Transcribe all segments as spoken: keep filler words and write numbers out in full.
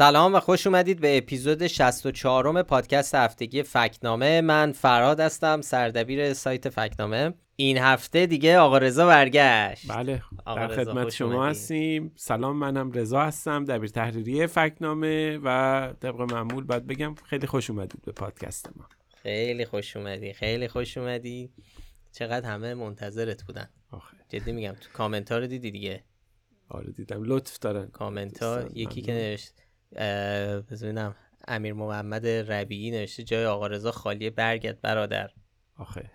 سلام و خوش اومدید به اپیزود شصت و چهارم پادکست هفتگی فکت نامه. من فراد هستم، سردبیر سایت فکت نامه. این هفته دیگه آقا رضا برگشت. بله، در خدمت شما هستیم. سلام، منم رضا هستم، دبیر تحریریه فکت نامه و طبق معمول باید بگم خیلی خوش اومدید به پادکست ما. خیلی خوش اومدی، خیلی خوش اومدی. چقدر همه منتظرت بودن. آخه جدی میگم، تو کامنت ها رو دیدی دیگه؟ آره دیدم، لطف دارن کامنت ها. یکی که نوشت بزنم امیر محمد ربیعی نوشته جای آقا رضا خالی، برگرد برادر. آخه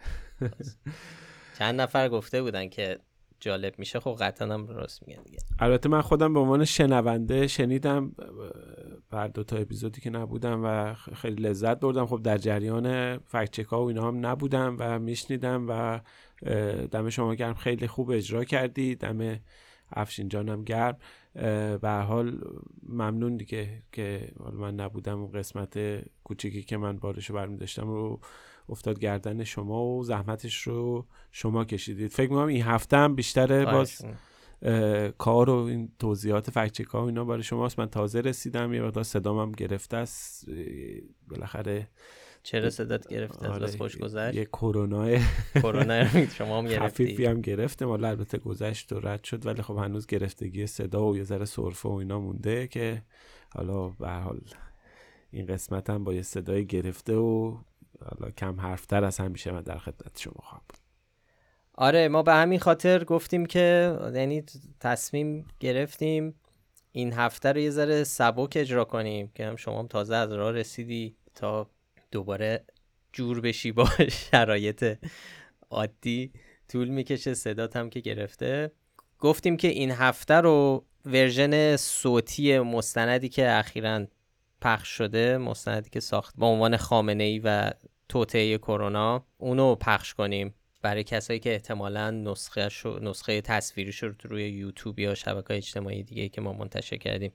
چند نفر گفته بودن که جالب میشه، خب قطعا هم راست میگن دیگه. البته من خودم به عنوان شنونده شنیدم بر دو تا اپیزودی که نبودم و خیلی لذت بردم. خب در جریان فکت چک‌ها و اینا هم نبودم و میشنیدم و دم شما گرم، خیلی خوب اجرا کردی. دم افشین جانم گرم. به هر حال ممنون دیگه که من نبودم، اون قسمت کوچیکی که من بارشو برمی داشتم رو افتاد گردن شما و زحمتش رو شما کشیدید. فکر می‌کنم این هفته هم بیشتر باز کار و این توضیحات فکت چک‌ها و اینا برای شماست. من تازه رسیدم، یه وقتا صدام هم گرفته است بالاخره. چرا صدات گرفته؟ آره، بس خوش گذشت. یه کرونا کرونا شما هم گرفتید؟ خفیفی هم گرفتم، حالا البته گذشت و رد شد، ولی خب هنوز گرفتگی صدا و یه ذره سرفه و اینا مونده که حالا به هر حال این قسمت هم با یه صدای گرفته و حالا کم حرفتر از همیشه من در خدمت شما خواهم بود. آره، ما به همین خاطر گفتیم که یعنی تصمیم گرفتیم این هفته رو یه ذره سبک اجرا کنیم که هم شما هم تازه از راه رسیدی تا دوباره جور بشی با شرایط عادی. طول میکشه، صدات هم که گرفته. گفتیم که این هفته رو ورژن صوتی مستندی که اخیراً پخش شده، مستندی که ساخت با عنوان خامنه‌ای و توطئه کرونا، اونو پخش کنیم برای کسایی که احتمالاً نسخه شو، نسخه تصویریش رو روی یوتیوب یا شبکه‌های اجتماعی دیگه که ما منتشر کردیم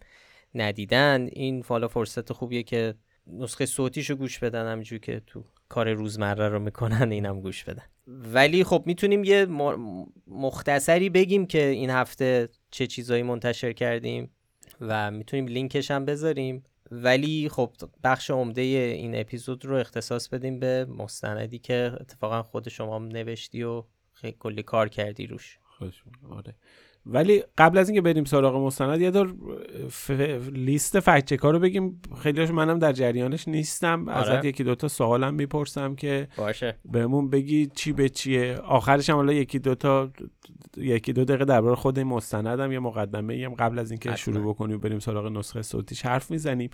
ندیدن. این فالا فرصت خوبیه که نسخه صوتیشو گوش بدن، همینجوری که تو کار روزمره رو میکنن اینم گوش بدن. ولی خب میتونیم یه مختصری بگیم که این هفته چه چیزایی منتشر کردیم و میتونیم لینکش هم بذاریم، ولی خب بخش عمده این اپیزود رو اختصاص بدیم به مستندی که اتفاقا خود شما هم نوشتی و خیلی کلی کار کردی روش. خوش آره. ولی قبل از اینکه بریم سراغ مستند یه دور ف... لیست فکت چک‌ها رو بگیم. خیلی‌هاش منم در جریانش نیستم. آره. ازت یکی دوتا سوالم میپرسم که باشه بهمون بگی چی به چیه. آخرش هم حالا یکی دوتا یکی دو دقیقه درباره خود این مستندم یه مقدمه‌ای هم قبل از اینکه شروع بکنیم بریم سراغ نسخه صوتیش حرف میزنیم.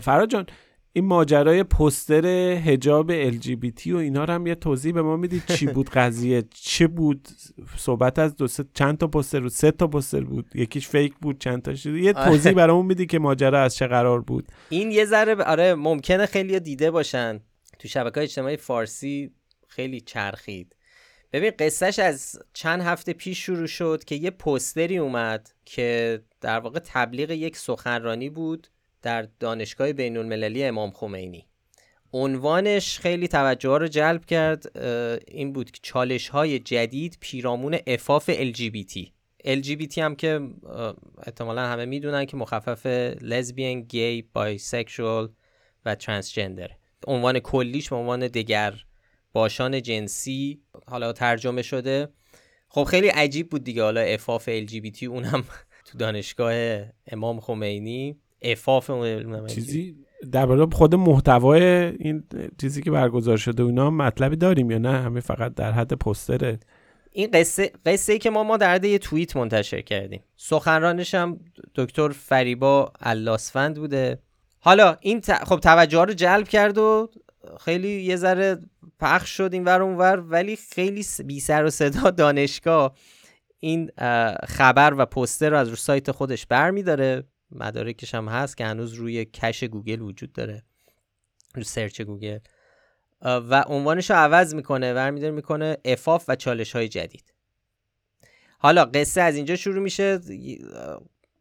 فراد جان، این ماجرای پوستر حجاب ال جی بی تی و اینا رو هم یه توضیح به ما میدید؟ چی بود قضیه؟ چه بود؟ صحبت از دو سه چند تا پوستر بود؟ سه تا پوستر بود؟ یکیش فیک بود؟ چند تاش؟ یه توضیح برامون میدی که ماجرا از چه قرار بود؟ این یه ذره ب... آره ممکنه خیلی دیده باشن، تو شبکه‌های اجتماعی فارسی خیلی چرخید. ببین قصهش از چند هفته پیش شروع شد که یه پوستری اومد که در واقع تبلیغ یک سخنرانی بود در دانشگاه بین المللی امام خمینی. عنوانش خیلی توجه ها رو جلب کرد. این بود که چالش های جدید پیرامون عفاف ال جی بی تی. ال جی بی تی هم که احتمالا همه میدونن که مخفف لزبین، گی، بایسکشوال و ترانسجندر. عنوان کلیش به عنوان دگر باشان جنسی حالا ترجمه شده. خب خیلی عجیب بود دیگه، حالا عفاف ال جی بی تی اونم تو دانشگاه امام خمینی. افاف چیزی درباره خود محتوای این چیزی که برگزار شده اونا مطلبی داریم یا نه همه فقط در حد پوستره؟ این قصه قصه‌ای که ما ما در حد یه توییت منتشر کردیم. سخنرانش هم دکتر فریبا آلاسفند بوده. حالا این ت... خب توجه رو جلب کرد و خیلی یه ذره پخش شد اینور اونور، ولی خیلی بی سر و صدا دانشگاه این خبر و پوستر رو از رو سایت خودش برمی‌داره. مدارکش هم هست که هنوز روی کش گوگل وجود داره، روی سرچ گوگل، و عنوانش رو عوض میکنه، برمیداره میکنه عفاف و چالش های جدید. حالا قصه از اینجا شروع میشه،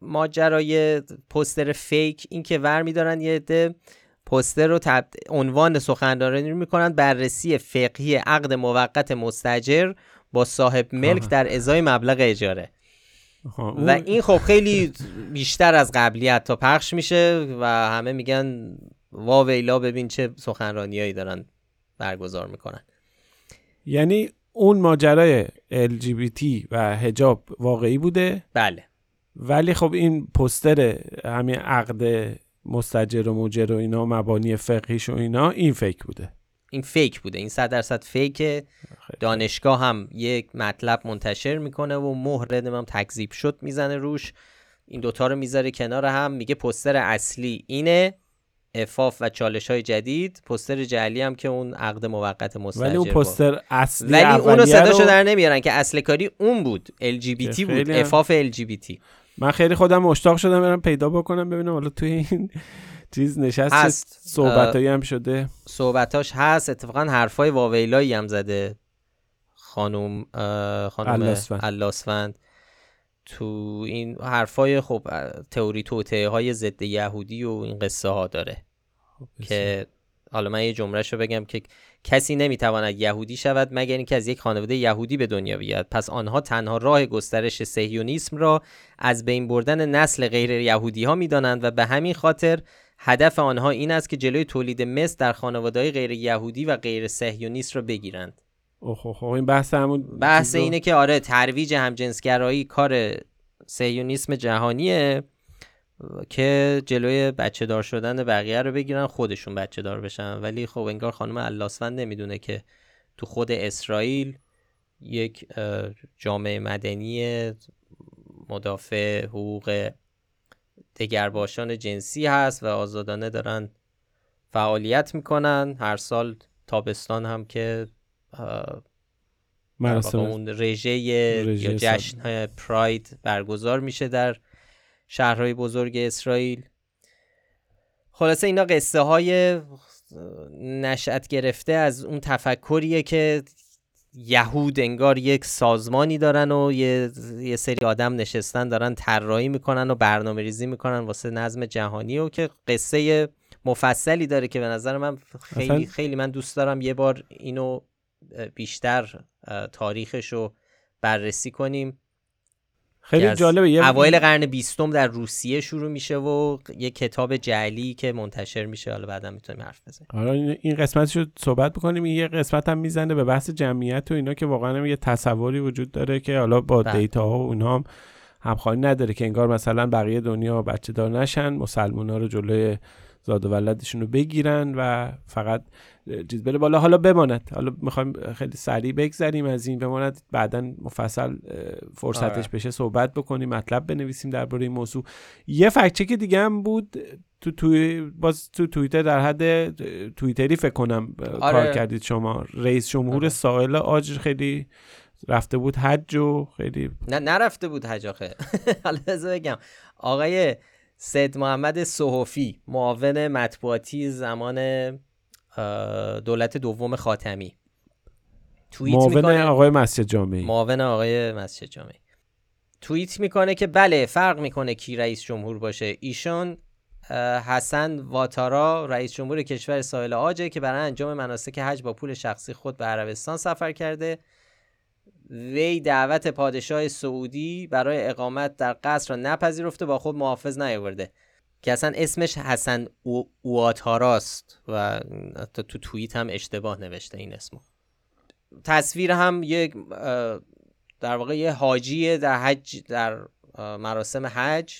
ماجرای پوستر فیک. این که برمیدارن یه عده پوستر رو تب... عنوان سخنرانی رو میکنن بررسی فقهی عقد موقت مستاجر با صاحب ملک در ازای مبلغ اجاره. و این خب خیلی بیشتر از قبلی حتی پخش میشه و همه میگن وا ویلا ببین چه سخنرانیایی دارن برگزار میکنن. یعنی اون ماجرای ال جی بی تی و حجاب واقعی بوده؟ بله. ولی خب این پوستر همین عقد مستجر و موجر و اینا مبانی فقهیش و اینا این فیک بوده. این فیک بوده. این صد درصد فیکه. دانشگاه هم یک مطلب منتشر میکنه و مهرنم هم تکذیب شد میزنه روش. این دوتا رو میذاره کنار هم، میگه پوستر اصلی اینه، افاف و چالش های جدید، پوستر جعلی هم که اون عقد موقت مستاجر. ولی اون پوستر اصلی ولی اونو صداشو رو... در نمیارن که اصل کاری اون بود، ال جی بی تی بود، افاف ال جی بی تی. من خیلی خودم مشتاق شدم برم پیدا بکنم ببینم حالا توی این چیز نشست صحبتایی هم شده. صحبتاش هست، اتفاقا حرفای واویلایی هم زده خانم خانم آلاسفند تو این حرفای خب تئوری توطئه های ضد یهودی و این قصه ها داره که حالا من یه جمله شو بگم که کسی نمیتواند یهودی شود مگر اینکه از یک خانواده یهودی به دنیا بیاید، پس آنها تنها راه گسترش صهیونیسم را از بین بردن نسل غیر یهودی ها میدانند و به همین خاطر هدف آنها این است که جلوی تولید مثل در خانواده های غیر یهودی و غیر صهیونیست را بگیرند. اوه خب این بحث همون بحث اینه که آره ترویج همجنسگرایی کار صهیونیسم جهانیه که جلوی بچه دار شدن بقیه رو بگیرن خودشون بچه دار بشن. ولی خب انگار خانم آلاسفند نمیدونه که تو خود اسرائیل یک جامعه مدنی مدافع حقوق دگرباشان جنسی هست و آزادانه دارن فعالیت میکنن. هر سال تابستان هم که اون رژه یا جشن پراید برگزار میشه در شهرهای بزرگ اسرائیل. خلاصه اینا قصه های نشأت گرفته از اون تفکریه که یهود انگار یک سازمانی دارن و یه, یه سری آدم نشستن دارن طراحی میکنن و برنامه ریزی میکنن واسه نظم جهانی و که قصه مفصلی داره که به نظر من خیلی خیلی من دوست دارم یه بار اینو بیشتر تاریخشو بررسی کنیم. خیلی جالبه. یه اوایل قرن بیستم در روسیه شروع میشه و یه کتاب جعلی که منتشر میشه. حالا بعدا میتونیم حرف بزنیم. حالا این قسمتشو صحبت بکنیم. این یه قسمت هم میزنه به بحث جمعیت و اینا که واقعا هم یه تصوری وجود داره که حالا با دیتا ها و اونها هم همخوانی نداره که انگار مثلا بقیه دنیا بچه دار نشن، مسلمونا رو جلوی زاد و ولدشون رو بگیرن و فقط چیز بله بالا. حالا بماند، حالا میخوایم خیلی سریع بگذریم از این، بماند بعدا مفصل فرصتش آره. بشه صحبت بکنیم، مطلب بنویسیم درباره این موضوع. یه فکت چک دیگه هم بود تو توی باز تو توییتر، در حد توییتری فکر کنم آره. کار کردید شما. رئیس جمهور آره. ساحل عاج خیلی رفته بود حج و خیلی نه نرفته بود حج آخه. حالا بگم آقای سید محمد صحفی معاون مطبوعاتی زمان دولت دوم خاتمی توییت میکنه، معاون آقای مسجد جامعی معاون آقای مسجد جامعی توییت میکنه که بله فرق میکنه کی رئیس جمهور باشه. ایشون حسن اواتارا رئیس جمهور کشور ساحل عاج که برای انجام مناسک حج با پول شخصی خود به عربستان سفر کرده. وی دعوت پادشاه سعودی برای اقامت در قصر را نپذیرفته، با خود محافظ نیاورده که اصلا اسمش حسن او... اواتاراست و حتی تو توییت هم اشتباه نوشته این اسمو. تصویر هم یک در واقع یه حاجیه در حج، در مراسم حج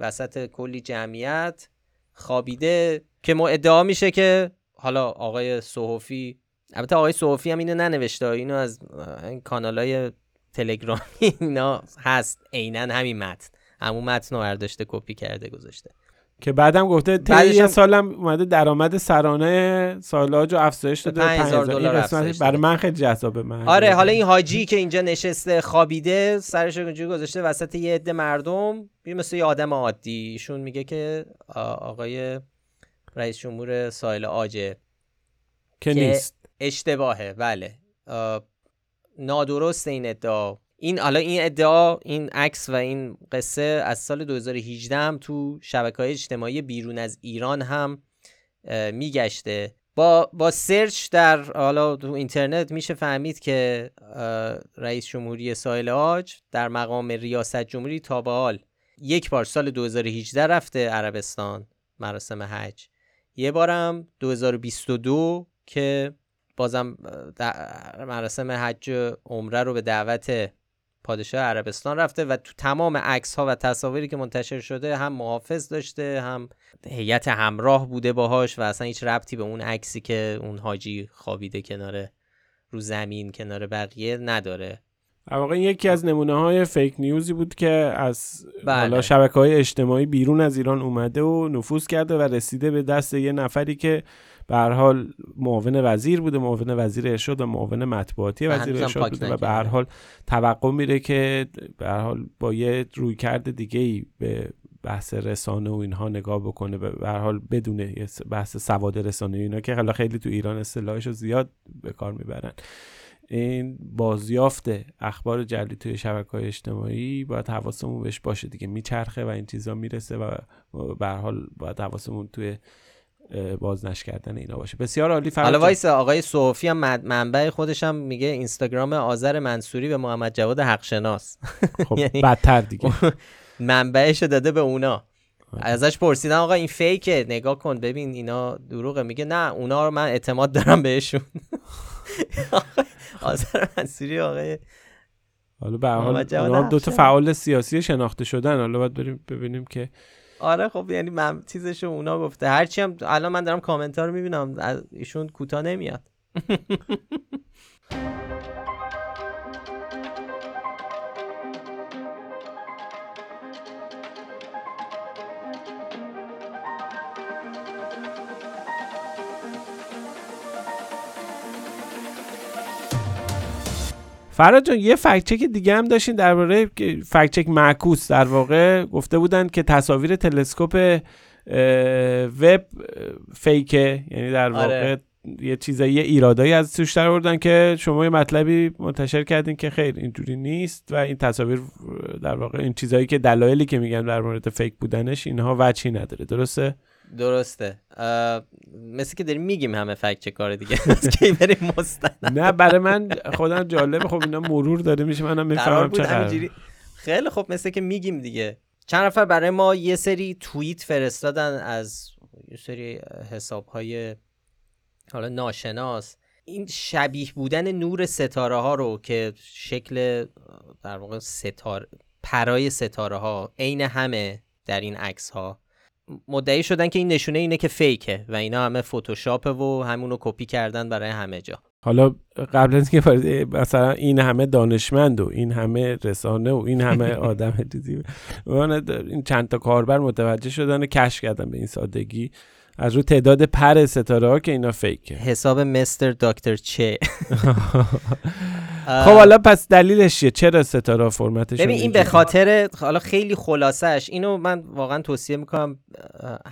وسط کلی جمعیت خوابیده که ما ادعا میشه که حالا آقای صحفی، البته آقای صحفی هم اینو ننوشته، اینو از این کانالای تلگرامی اینا هست، عینن همین متن همون متن رو برداشته کپی کرده گذاشته که بعدم گفته طی یه سالم اومده درآمد سرانه سالاج و افزایش داده پنج هزار دلار. قسمت برای من خیلی جذابه. من آره، حالا این حاجی که اینجا نشسته خوابیده سرش رو گذاشته وسط یه عده مردم مثل یه آدم عادی. ایشون میگه که آقای رئیس جمهور ساحل عاج که نیست، اشتباهه. بله نادرست این ادعا. این حالا این ادعا، این عکس و این قصه از سال دو هزار و هجده هم تو شبکه‌های اجتماعی بیرون از ایران هم میگشته با با سرچ در حالا تو اینترنت میشه فهمید که رئیس جمهوری ساحل عاج در مقام ریاست جمهوری تا به حال یک بار سال دو هزار و هجده رفته عربستان مراسم حج، یه بارم دو هزار و بیست و دو که بازم مراسم حج عمره رو به دعوت پادشاه عربستان رفته و تو تمام عکس‌ها و تصاویری که منتشر شده هم محافظ داشته هم هیئت همراه بوده باهاش و اصلا هیچ ربطی به اون عکسی که اون حاجی خوابیده کنار رو زمین کنار بقیه نداره. واقعا یکی از نمونه‌های فیک نیوزی بود که از حالا شبکه‌های اجتماعی بیرون از ایران اومده و نفوذ کرده و رسیده به دست یه نفری که به هر حال معاون وزیر بوده، معاون وزیر ارشاد و معاون مطبوعاتی وزیر ارشاد بوده و به هر حال توقع میره که به هر حال با یه رویکرد دیگه‌ای به بحث رسانه و اینها نگاه بکنه، به هر حال بدون بحث سواد رسانه اینا که حالا خیلی تو ایران اصطلاحشو زیاد به کار میبرن. این بازیافت اخبار جعلی توی شبکه‌های اجتماعی باید حواسمون بهش باشه دیگه، میچرخه و این چیزا میرسه و به هر حال باید حواسمون توی بازنش کردن اینا باشه. بسیار عالی. حالا وایس آقای صوفی هم منبع خودش هم میگه اینستاگرام آذر منصوری به محمد جواد حقشناس. خب بدتر دیگه. منبعش داده به اونا. ازش پرسیدم آقا این فیکه نگاه کن ببین اینا دروغه، میگه نه اونا رو من اعتماد دارم بهشون. آذر منصوری آقای حالا به هر حال اونا دو تا فعال سیاسی شناخته شدن، حالا باید بریم ببینیم که آره خب یعنی من چیزشو اونا گفته هرچی هم الان من دارم کامنت ها رو میبینم از ایشون کوتاه نمیاد. فراد جان یه فکت چک دیگه هم داشتین درباره فکت چک معکوس، در واقع گفته بودن که تصاویر تلسکوپ وب فیکه، یعنی در واقع آره. یه چیزایی یه ایرادایی از توش در آوردن که شما یه مطلبی منتشر کردین که خیر اینجوری نیست و این تصاویر در واقع این چیزایی که دلایلی که میگن در مورد فیک بودنش اینها وجهی نداره. درسته؟ درسته. مثل که داریم میگیم همه فکت چه کار دیگه از کی بریم مستند. نه برای من خودم جالبه، خب اینا مرور داره میشه منم میفهمم چرا. خیلی خب مثل که میگیم دیگه. چند نفر برای ما یه سری توییت فرستادن از یه سری حساب‌های حالا ناشناس، این شبیه بودن نور ستاره ها رو که شکل در واقع ستاره پرای ستاره ها عین همه در این عکس ها، مدعی شدن که این نشونه اینه که فیکه و اینا همه فتوشاپه و همونو کپی کردن برای همه جا. حالا قبل از اینکه مثلا این همه دانشمند و این همه رسانه و این همه آدم دیدی این چند تا کاربر متوجه شدن و کشف کردن به این سادگی از رو تعداد پر ستاره ها که اینا فیکه. حساب مستر دکتر چه. خب حالا پس دلیلش چیه؟ چرا ستاره فرمتش؟ ببین این به خاطر حالا خیلی خلاصش اینو من واقعا توصیه میکنم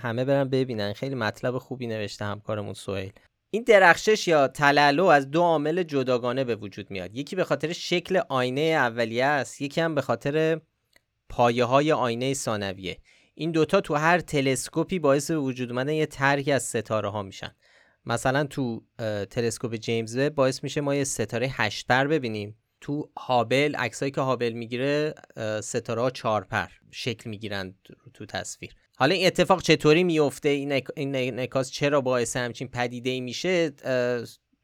همه برن ببینن، خیلی مطلب خوبی نوشته همکارمون سهیل. این درخشش یا تلالو از دو عامل جداگانه به وجود میاد، یکی به خاطر شکل آینه اولیه است، یکی هم به خاطر پایه‌های آینه ثانویه. این دوتا تو هر تلسکوپی باعث به وجود اومدن یه طرحی از ستاره ها میشن. مثلا تو تلسکوپ جیمز وب باعث میشه ما یه ستاره هشت پر ببینیم، تو هابل عکسایی که هابل میگیره ستاره ها چهار پر شکل میگیرن تو تصویر. حالا این اتفاق چطوری میفته؟ این انعکاس چرا باعث همچین پدیده‌ای میشه؟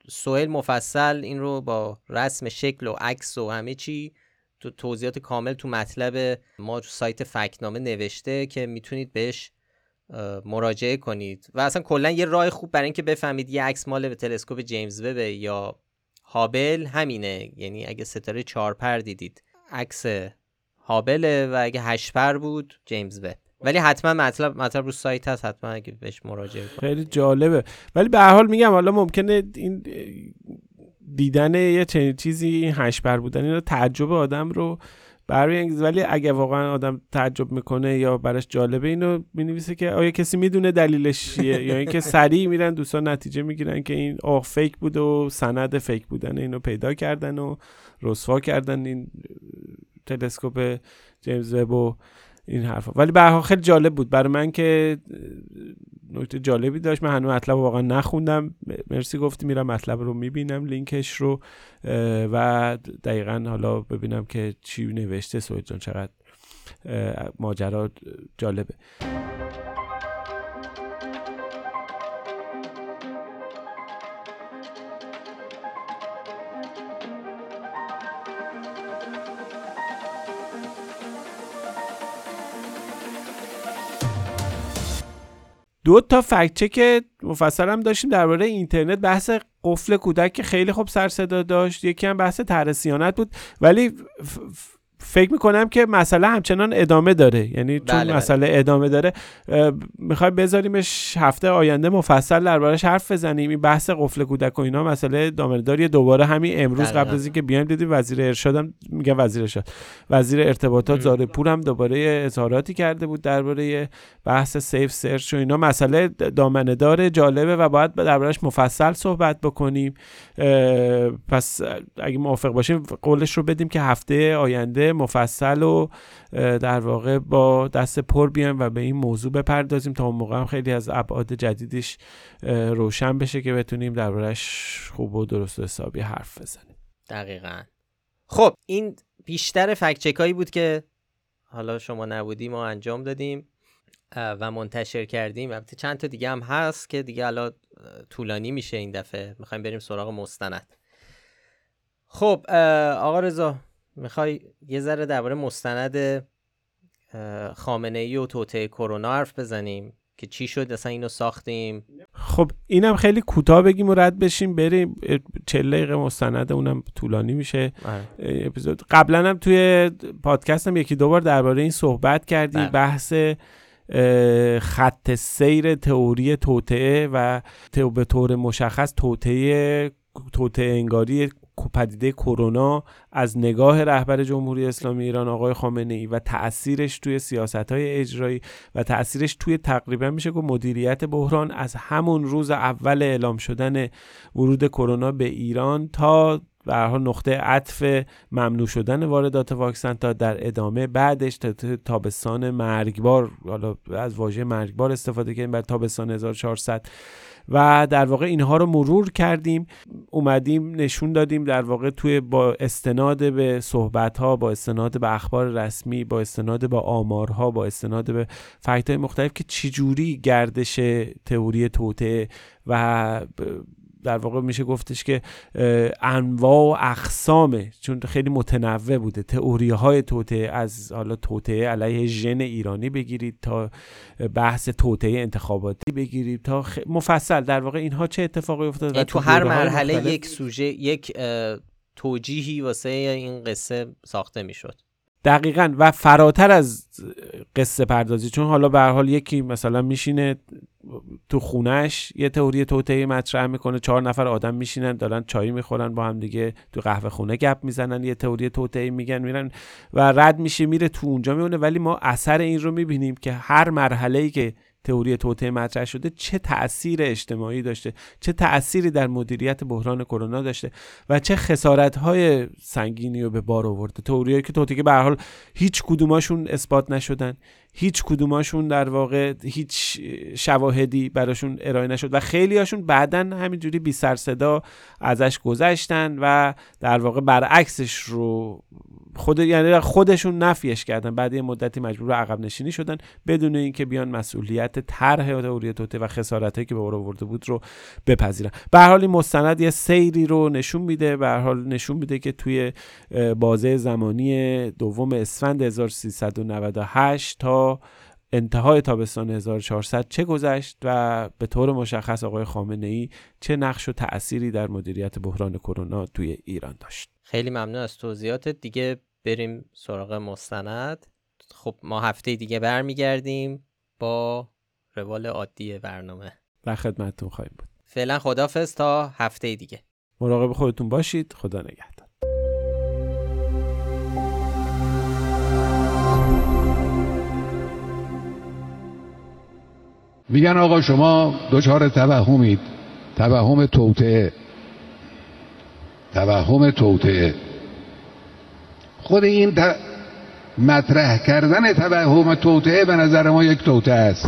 سهیل مفصل این رو با رسم شکل و عکس و همه چی تو توضیحات کامل تو مطلب ما تو سایت فکت نامه نوشته که میتونید بهش مراجعه کنید و اصلا کلا یه راه خوب برای این که بفهمید یه عکس مال به تلسکوپ جیمز وب یا هابل همینه، یعنی اگه ستاره چهار پر دیدید عکس هابل و اگه هشت پر بود جیمز وب. ولی حتما مطلب مطلب رو سایت هست، حتما اگه بهش مراجعه کنید. خیلی جالبه. ولی به هر حال میگم حالا ممکنه این دیدن یه چنین چیزی این هشت پر بودن اینا تعجب آدم رو برای، ولی اگه واقعا آدم تعجب میکنه یا براش جالبه اینو مینویسه که آیا کسی میدونه دلیلش چیه یا اینکه سریع میرن دوستان نتیجه میگیرن که این آه فیک بود و سند فیک بودن اینو پیدا کردن و رسوا کردن این تلسکوپ جیمز وب و این حرفا. ولی به هر حال خیلی جالب بود برای من، که نکته جالبی داشت. من هنوز مطلب واقعا نخوندم، مرسی گفتی میرم مطلب رو میبینم، لینکش رو، و دقیقاً حالا ببینم که چی نوشته سوید جان، چقدر ماجرا جالبه. دو تا فکت چک مفصل هم داشتیم درباره اینترنت، بحث قفل کودک که خیلی خوب سر صدا داشت، یکی هم بحث طرح صیانت بود، ولی ف... فکر میکنم که مسئله همچنان ادامه داره، یعنی چون بله مسئله بله. ادامه داره، میخوایم بذاریمش هفته آینده مفصل درباره‌اش حرف بزنیم. این بحث قفل کودک و اینا مسئله ادامه داره. دوباره همین امروز بله قبل از اینکه بیایم دیدیم وزیر ارشاد هم میگه وزیر ارشاد وزیر ارتباطات زارعپور هم دوباره اظهاراتی کرده بود درباره بحث سیف سرچ و اینا، مسئله دامنه داره، جالبه و باید درباره‌اش مفصل صحبت بکنیم. پس اگه موافق باشیم قولش رو بدیم که هفته آینده مفصل و در واقع با دست پر بیایم و به این موضوع بپردازیم تا اون موقع هم خیلی از ابعاد جدیدش روشن بشه که بتونیم دربارش خوب و درست و حسابی حرف بزنیم. دقیقاً. خب این بیشتر فکت چکایی بود که حالا شما نبودیم ما انجام دادیم و منتشر کردیم. البته چند تا دیگه هم هست که دیگه الان طولانی میشه، این دفعه میخوایم بریم سراغ مستند. خب آقا رضا میخوای یه ذره درباره مستند خامنه‌ای و توطئه کرونا حرف بزنیم که چی شد اصلا اینو ساختیم؟ خب اینم خیلی کوتاه بگیم و رد بشیم بریم، چهل دقیقه مستند اونم طولانی میشه. اپیزود قبلا هم توی پادکستم یکی دو بار درباره این صحبت کردیم، بحث خط سیر تئوری توطئه و به طور مشخص توطئه توطئه انگاری پدیده کرونا از نگاه رهبر جمهوری اسلامی ایران آقای خامنه‌ای و تأثیرش توی سیاست‌های اجرایی و تأثیرش توی تقریبا میشه که مدیریت بحران از همون روز اول اعلام شدن ورود کرونا به ایران تا به هر حال نقطه عطف ممنوع شدن واردات واکسن تا در ادامه بعدش تابستان مرگبار، حالا از واژه مرگبار استفاده کردیم، بعد تابستان هزار و چهارصد و در واقع اینها رو مرور کردیم، اومدیم نشون دادیم در واقع توی با استناد به صحبت‌ها، با استناد به اخبار رسمی، با استناد به آمارها، با استناد به فکت‌های مختلف که چجوری گردش تئوری توطئه و در واقع میشه گفتش که انواع و اقسامه، چون خیلی متنوع بوده تئوری‌های توطئه، از حالا توطئه علیه ژن ایرانی بگیرید تا بحث توطئه انتخاباتی بگیرید تا خ... مفصل در واقع اینها چه اتفاقی افتاد و تو هر مرحله مختلف... یک سوژه یک توجیهی واسه این قصه ساخته میشد. دقیقاً و فراتر از قصه پردازی، چون حالا به هر حال یکی مثلا میشینه تو خونهش یه تئوری توطئه مطرح میکنه، چهار نفر آدم میشینن دارن چای میخورن با هم دیگه، تو قهوه خونه گپ میزنن یه تئوری توطئه میگن میرن و رد میشه میره تو اونجا میونه، ولی ما اثر این رو میبینیم که هر مرحله‌ای که تئوری توطئه مطرح شده چه تأثیر اجتماعی داشته، چه تأثیری در مدیریت بحران کرونا داشته و چه خسارت‌های سنگینی رو به بار آورده. تئوریایی که توطئه به هر حال هیچ کدوماشون اثبات نشدن، هیچ کدوماشون در واقع هیچ شواهدی براشون ارائه نشد و خیلی هاشون بعدن همینجوری بی سر صدا ازش گذشتن و در واقع برعکسش رو خود یعنی خودشون نفیش کردن، بعد یه مدتی مجبور به عقب نشینی شدن بدون اینکه بیان مسئولیت طرح تئوری توطئه و خسارتایی که به بار آورده بود رو بپذیرن. به هر حال این مستند یه سیری رو نشون میده، به هر حال نشون میده که توی بازه زمانی دوم اسفند هزار و سیصد و نود و هشت تا انتهای تابستان هزار و چهارصد چه گذشت و به طور مشخص آقای خامنه‌ای چه نقش و تأثیری در مدیریت بحران کرونا توی ایران داشت. خیلی ممنون از توضیحاتت. دیگه بریم سراغ مستند. خب ما هفته دیگه برمیگردیم با روال عادی برنامه و خدمتتون خواهیم بود. فعلا خداحافظ تا هفته دیگه. مراقب خودتون باشید. خدا نگهدار. میگن آقا شما دچار توهمید، توهم توطئه، توهم توطئه. خود این ت... مطرح کردن توهم توطئه به نظر ما یک توطئه است.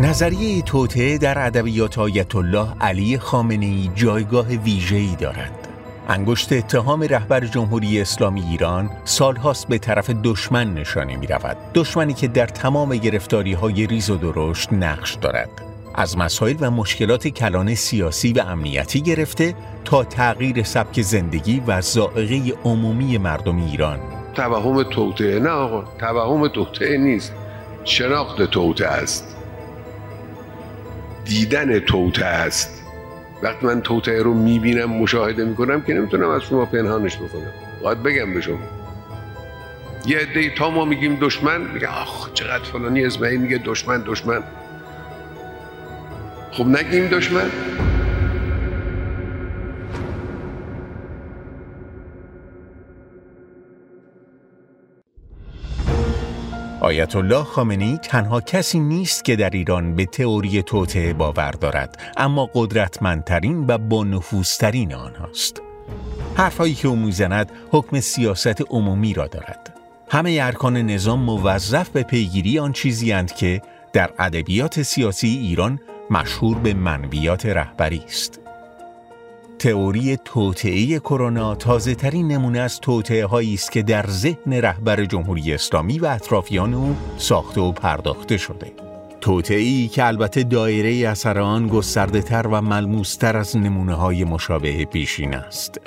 نظریه توطئه در ادبیات آیت الله علی خامنه‌ای جایگاه ویژه‌ای دارد. انگشت اتهام رهبر جمهوری اسلامی ایران سالهاست به طرف دشمن نشانه می رود. دشمنی که در تمام گرفتاری های ریز و درشت نقش دارد. از مسائل و مشکلات کلان سیاسی و امنیتی گرفته تا تغییر سبک زندگی و ذائقه عمومی مردم ایران. توهم توطئه نه آقا، توهم توطئه نیست. شناخت توطئه است. دیدن توطئه است. وقتی من توطئه رو میبینم، مشاهده میکنم که نمیتونم از شما پنهانش بکنم. باید بگم به شما. یه عده‌ای تا ما میگیم دشمن، میگه آخ چقدر فلانی اسماعیل میگه دشمن دشمن. خب نگیم دشمن. آیت الله خامنه‌ای تنها کسی نیست که در ایران به تئوری توطئه باور دارد، اما قدرتمندترین و با نفوذترین آنهاست. حرفهایی که او میزند حکم سیاست عمومی را دارد. همه ارکان نظام موظف به پیگیری آن چیزی اند که در ادبیات سیاسی ایران مشهور به منبیات رهبری است. تئوری توطئه کرونا تازه‌ترین نمونه از توطئه‌هایی است که در ذهن رهبر جمهوری اسلامی و اطرافیان او ساخته و پرداخته شده. توطئه‌ای که البته دایره اثر آن گسترده‌تر و ملموس‌تر از نمونه‌های مشابه پیشین است.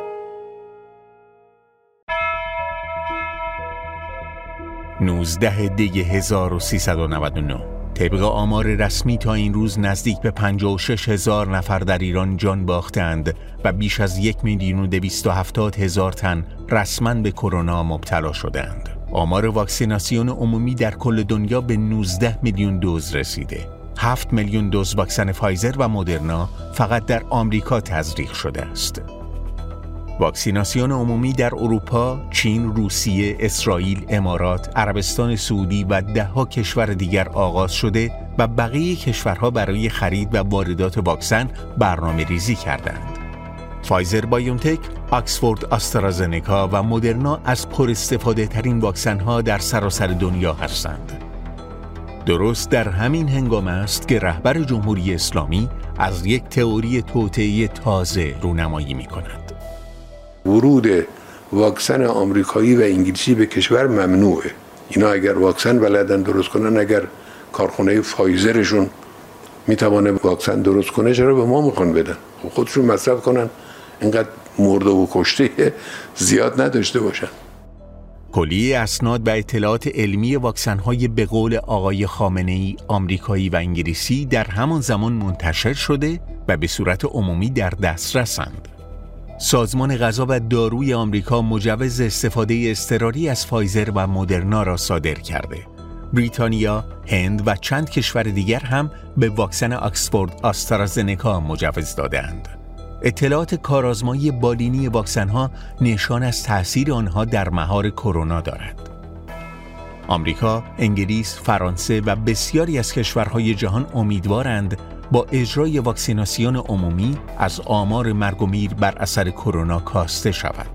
نوزده دی هزار و سیصد و نود و نه طبق آمار رسمی تا این روز نزدیک به پنجاه و شش هزار نفر در ایران جان باختند و بیش از یک میلیون و دویست و هفتاد هزار تن رسماً به کرونا مبتلا شدند. آمار واکسیناسیون عمومی در کل دنیا به نوزده میلیون دوز رسیده. هفت میلیون دوز واکسن فایزر و مدرنا فقط در آمریکا تزریق شده است. واکسیناسیون عمومی در اروپا، چین، روسیه، اسرائیل، امارات، عربستان سعودی و دهها کشور دیگر آغاز شده و بقیه کشورها برای خرید و واردات واکسن برنامه ریزی کردند. فایزر، بایونتک، آکسفورد، آسترازنکا و مدرنا از پراستفاده ترین واکسن ها در سراسر دنیا هستند. درست در همین هنگامه است که رهبر جمهوری اسلامی از یک تئوری توطئه تازه رونمایی می کند. ورود واکسن آمریکایی و انگلیسی به کشور ممنوعه. اینا اگر واکسن بلدن درست کنن، اگر کارخانه فایزرشون میتونه واکسن درست کنه، چرا به ما میخوان بدن؟ خودشون مصرف کنن، اینقدر مرده و کشته زیاد نداشته باشن. کلیه اسناد و اطلاعات علمی واکسن‌های به قول آقای خامنه‌ای آمریکایی و انگلیسی در همان زمان منتشر شده و به صورت عمومی در دسترسند. سازمان غذا و داروی آمریکا مجوز استفاده اضطراری از فایزر و مدرنا را صادر کرده. بریتانیا، هند و چند کشور دیگر هم به واکسن آکسفورد آسترازنکا مجوز دادند. اطلاعات کارآزمایی بالینی واکسن‌ها نشان از تأثیر آنها در مهار کرونا دارد. آمریکا، انگلیس، فرانسه و بسیاری از کشورهای جهان امیدوارند با اجرای واکسیناسیون عمومی از آمار مرگ و میر بر اثر کرونا کاسته شود.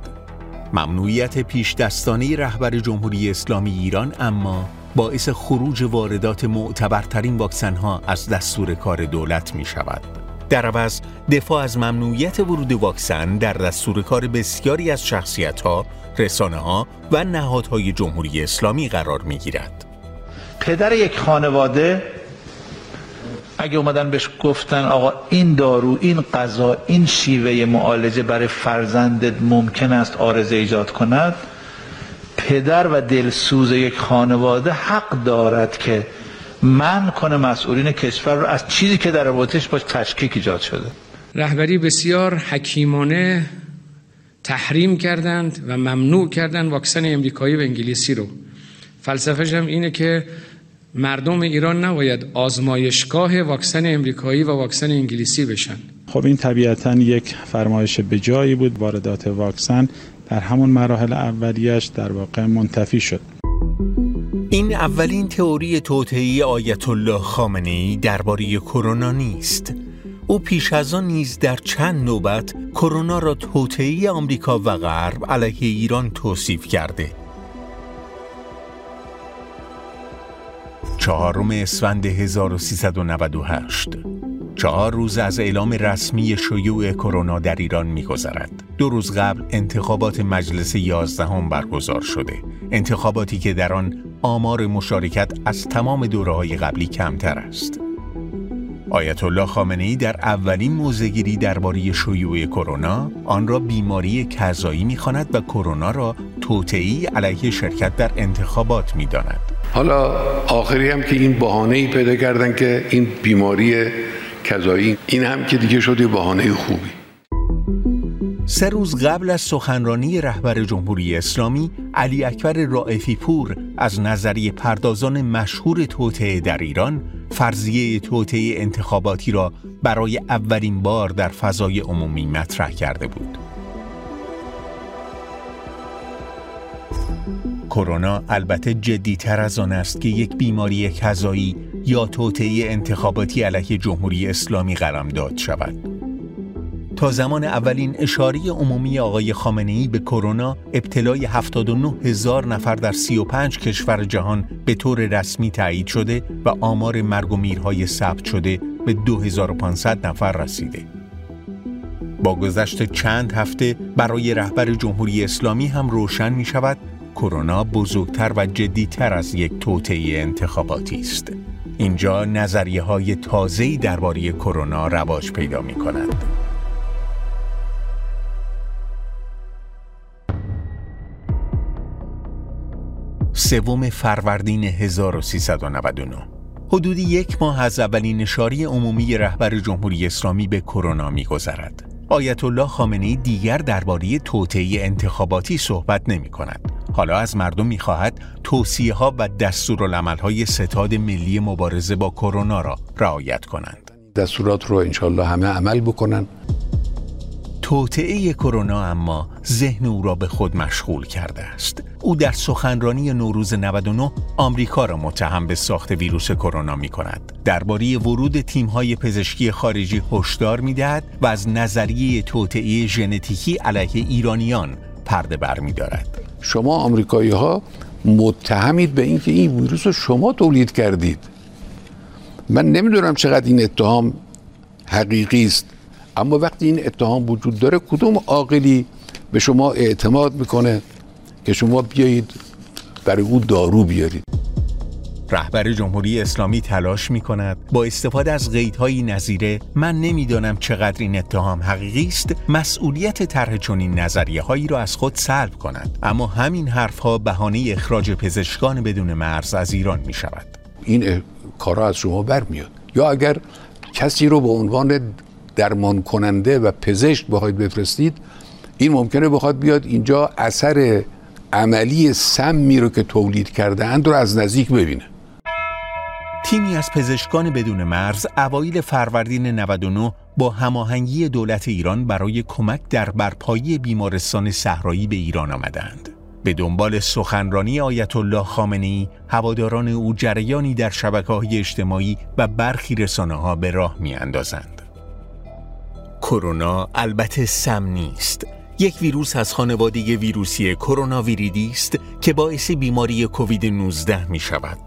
ممنوعیت پیش دستانه رهبر جمهوری اسلامی ایران اما باعث خروج واردات معتبرترین واکسن‌ها از دستور کار دولت می شود. در عوض دفاع از ممنوعیت ورود واکسن در دستور کار بسیاری از شخصیت‌ها، رسانه‌ها و نهادهای جمهوری اسلامی قرار می گیرد. پدر یک خانواده اگه اومدن بهش گفتن آقا این دارو، این غذا، این شیوه معالجه برای فرزندت ممکن است عارضه ایجاد کند، پدر و دلسوز یک خانواده حق دارد که منع کنه مسئولین کشور رو از چیزی که در رابطش باش تشکیک ایجاد شده. رهبری بسیار حکیمانه تحریم کردند و ممنوع کردند واکسن آمریکایی و انگلیسی رو. فلسفه‌ش هم اینه که مردم ایران نباید آزمایشگاه واکسن آمریکایی و واکسن انگلیسی بشن. خب این طبیعتاً یک فرمایش به جایی بود. واردات واکسن در همون مراحل اولیش در واقع منتفی شد. این اولین تئوری توطئه آیت الله خامنه‌ای درباره کرونا نیست. او پیش از آن نیز در چند نوبت کرونا را توطئه آمریکا و غرب علیه ایران توصیف کرده. چهارم اسفند هزار و سیصد و نود و هشت. چهار روز از اعلام رسمی شیوع کرونا در ایران می‌گذرد. دو روز قبل انتخابات مجلس یازدهم برگزار شده. انتخاباتی که در آن آمار مشارکت از تمام دوره‌های قبلی کمتر است. آیت الله خامنه‌ای در اولین موضع‌گیری درباره شیوع کرونا آن را بیماری قضایی می‌خواند و کرونا را توطئه‌ای علیه شرکت در انتخابات می‌داند. حالا آخری هم که این بهانه‌ای پیدا کردن که این بیماری قضایی، این هم که دیگه شد یه بهانه خوبی. سه روز قبل از سخنرانی رهبر جمهوری اسلامی، علی اکبر رائفی پور از نظریه پردازان مشهور توطئه در ایران، فرضیه توطئه انتخاباتی را برای اولین بار در فضای عمومی مطرح کرده بود. کرونا البته جدی‌تر از آن است که یک بیماری قضایی یا توطئه انتخاباتی علیه جمهوری اسلامی قلمداد شود. تا زمان اولین اشاره عمومی آقای خامنه‌ای به کرونا، ابتلای هفتاد و نه هزار نفر در سی و پنج کشور جهان به طور رسمی تایید شده و آمار مرگ و میرهای ثبت شده به دو هزار و پانصد نفر رسیده. با گذشت چند هفته برای رهبر جمهوری اسلامی هم روشن می شود کرونا بزرگتر و جدی‌تر از یک توطئه انتخاباتی است. اینجا نظریه‌های تازه‌ای درباره کرونا رواج پیدا می‌کنند. سوم فروردین هزار و سیصد و نود و نه، حدود یک ماه از اولین اشاره عمومی رهبر جمهوری اسلامی به کرونا می‌گذرد. آیت الله خامنه‌ای دیگر درباره توطئه انتخاباتی صحبت نمی‌کند. حالا از مردم می‌خواهد توصیه‌ها و دستورالعمل‌های ستاد ملی مبارزه با کرونا را رعایت کنند. دستورات رو انشالله همه عمل بکنند. توطئه کرونا اما ذهن او را به خود مشغول کرده است. او در سخنرانی نوروز نود و نه آمریکا را متهم به ساخت ویروس کرونا می کند. درباره ورود تیم‌های پزشکی خارجی هشدار می‌دهد و از نظریه توطئه ژنتیکی علیه ایرانیان پرده برمی‌دارد. شما آمریکایی‌ها متهمید به اینکه این ویروس رو شما تولید کردید. من نمی‌دونم چقدر این اتهام حقیقی است، اما وقتی این اتهام وجود داره کدوم عاقلی به شما اعتماد میکنه که شما بیایید برای او دارو بیارید؟ رهبر جمهوری اسلامی تلاش میکند با استفاده از قیدهای نظیره من نمیدانم چقدر این اتهام حقیقی است مسئولیت طرح چنین نظریه هایی را از خود سلب کند، اما همین حرف ها بهانه اخراج پزشکان بدون مرز از ایران میشود. این کارا از شما برمیاد. یا اگر کسی رو به عنوان درمان کننده و پزشک بخواید بفرستید، این ممکنه بخواد بیاد اینجا اثر عملی سمی رو که تولید کرده اند رو از نزدیک ببینه. تیمی از پزشکان بدون مرز اوایل فروردین نود و نه با هماهنگی دولت ایران برای کمک در برپایی بیمارستان صحرایی به ایران آمدند. به دنبال سخنرانی آیت الله خامنه‌ای، هواداران او جریانی در شبکه‌های اجتماعی و برخی رسانه‌ها به راه می‌اندازند. کرونا البته سم نیست. یک ویروس از خانواده ویروسی کرونا ویریدی است که باعث بیماری کووید نوزده می شود.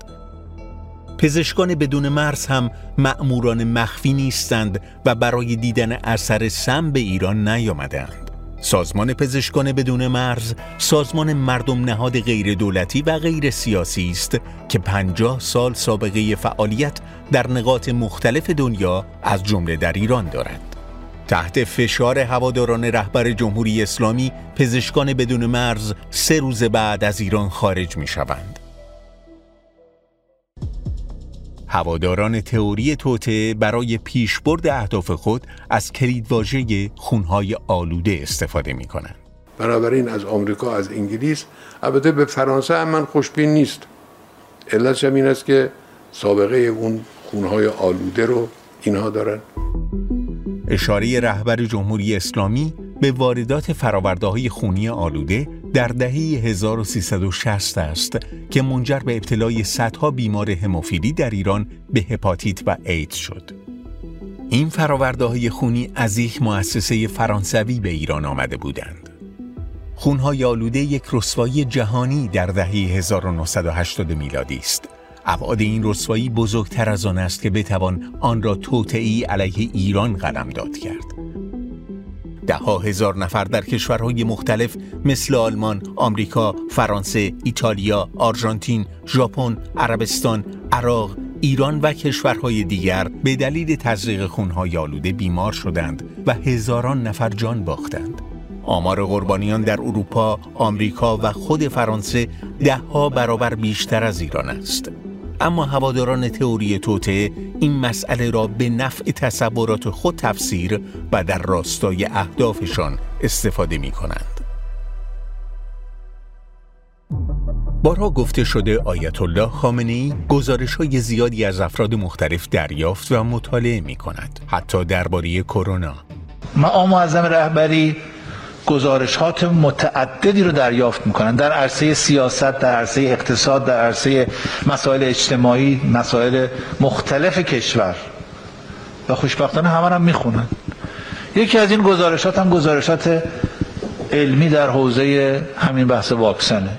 پزشکان بدون مرز هم مأموران مخفی نیستند و برای دیدن اثر سم به ایران نیامدند. سازمان پزشکان بدون مرز، سازمان مردم نهاد غیر دولتی و غیر سیاسی است که پنجاه سال سابقه فعالیت در نقاط مختلف دنیا از جمله در ایران دارد. تحت فشار هواداران رهبر جمهوری اسلامی، پزشکان بدون مرز سه روز بعد از ایران خارج می شوند. هواداران تئوری توطئه برای پیشبرد اهداف خود از کلیدواژه خونهای آلوده استفاده می کنند. بنابراین از آمریکا، از انگلیس، البته به فرانسه هم من خوشبین نیست. علتش هم این است که سابقه اون خونهای آلوده رو اینها دارن. اشاره رهبر جمهوری اسلامی به واردات فرآورده‌های خونی آلوده در دهه هزار و سیصد و شصت است که منجر به ابتلای صدها بیمار هموفیلی در ایران به هپاتیت و ایدز شد. این فرآورده‌های خونی از یک مؤسسه فرانسوی به ایران آمده بودند. خون‌های آلوده یک رسوایی جهانی در دهه هزار و نهصد و هشتاد میلادی است. ابعاد این رسوایی بزرگتر از آن است که بتوان آن را توطئه‌ای علیه ایران قلمداد کرد. ده‌ها هزار نفر در کشورهای مختلف مثل آلمان، آمریکا، فرانسه، ایتالیا، آرژانتین، ژاپن، عربستان، عراق، ایران و کشورهای دیگر به دلیل تزریق خونهای آلوده بیمار شدند و هزاران نفر جان باختند. آمار قربانیان در اروپا، آمریکا و خود فرانسه ده‌ها برابر بیشتر از ایران است. اما هواداران تئوری توطئه این مسئله را به نفع تصورات خود تفسیر و در راستای اهدافشان استفاده می کنند. بارها گفته شده آیت الله خامنه‌ای گزارش‌های زیادی از افراد مختلف دریافت و مطالعه می کند، حتی درباره کرونا. معاون معظم رهبری گزارشات متعددی رو دریافت میکنند، در عرصه سیاست، در عرصه اقتصاد، در عرصه مسائل اجتماعی، مسائل مختلف کشور، و خوشبختانه همه رو میخونند. یکی از این گزارشات هم گزارشات علمی در حوزه همین بحث واکسنه.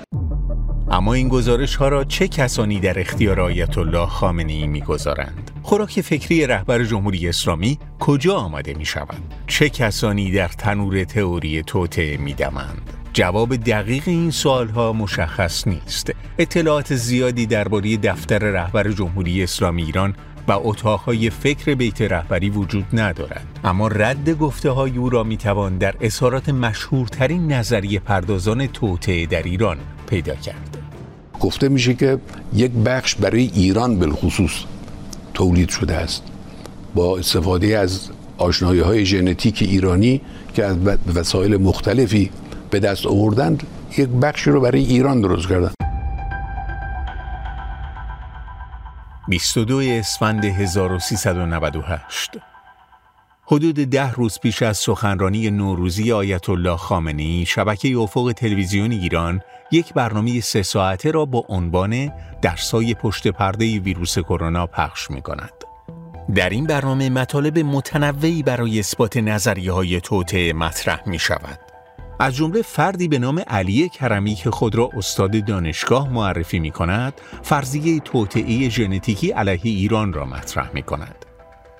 اما این گزارش ها را چه کسانی در اختیار آیت الله خامنه‌ای می‌گذارند؟ خوراک فکری رهبر جمهوری اسلامی کجا آماده می‌شود؟ چه کسانی در تنور تئوری توطئه می‌دمند؟ جواب دقیق این سوال‌ها مشخص نیست. اطلاعات زیادی درباره دفتر رهبر جمهوری اسلامی ایران و اتاقهای فکر بیت رهبری وجود ندارد، اما رد گفته‌های او را می‌توان در اظهارات مشهورترین نظریه پردازان توطئه در ایران پیدا کرد. گفته میشه که یک بخش برای ایران بالخصوص تولید شده است با استفاده از آشنایی های ژنتیک ایرانی که از وسایل مختلفی به دست آوردند، یک بخشی رو برای ایران درست کردند. بیست و دو اسفند هزار و سیصد و نود و هشت، حدود ده روز پیش از سخنرانی نوروزی آیت الله خامنه‌ای، شبکه افق تلویزیون ایران یک برنامه سه ساعته را با عنوان در سایه پشت پرده ویروس کرونا پخش می‌کند. در این برنامه مطالب متنوعی برای اثبات نظریه‌های توطئه مطرح می‌شود. از جمله فردی به نام علی کرامی که خود را استاد دانشگاه معرفی می‌کند، فرضیه توطئه ژنتیکی علیه ایران را مطرح می‌کند.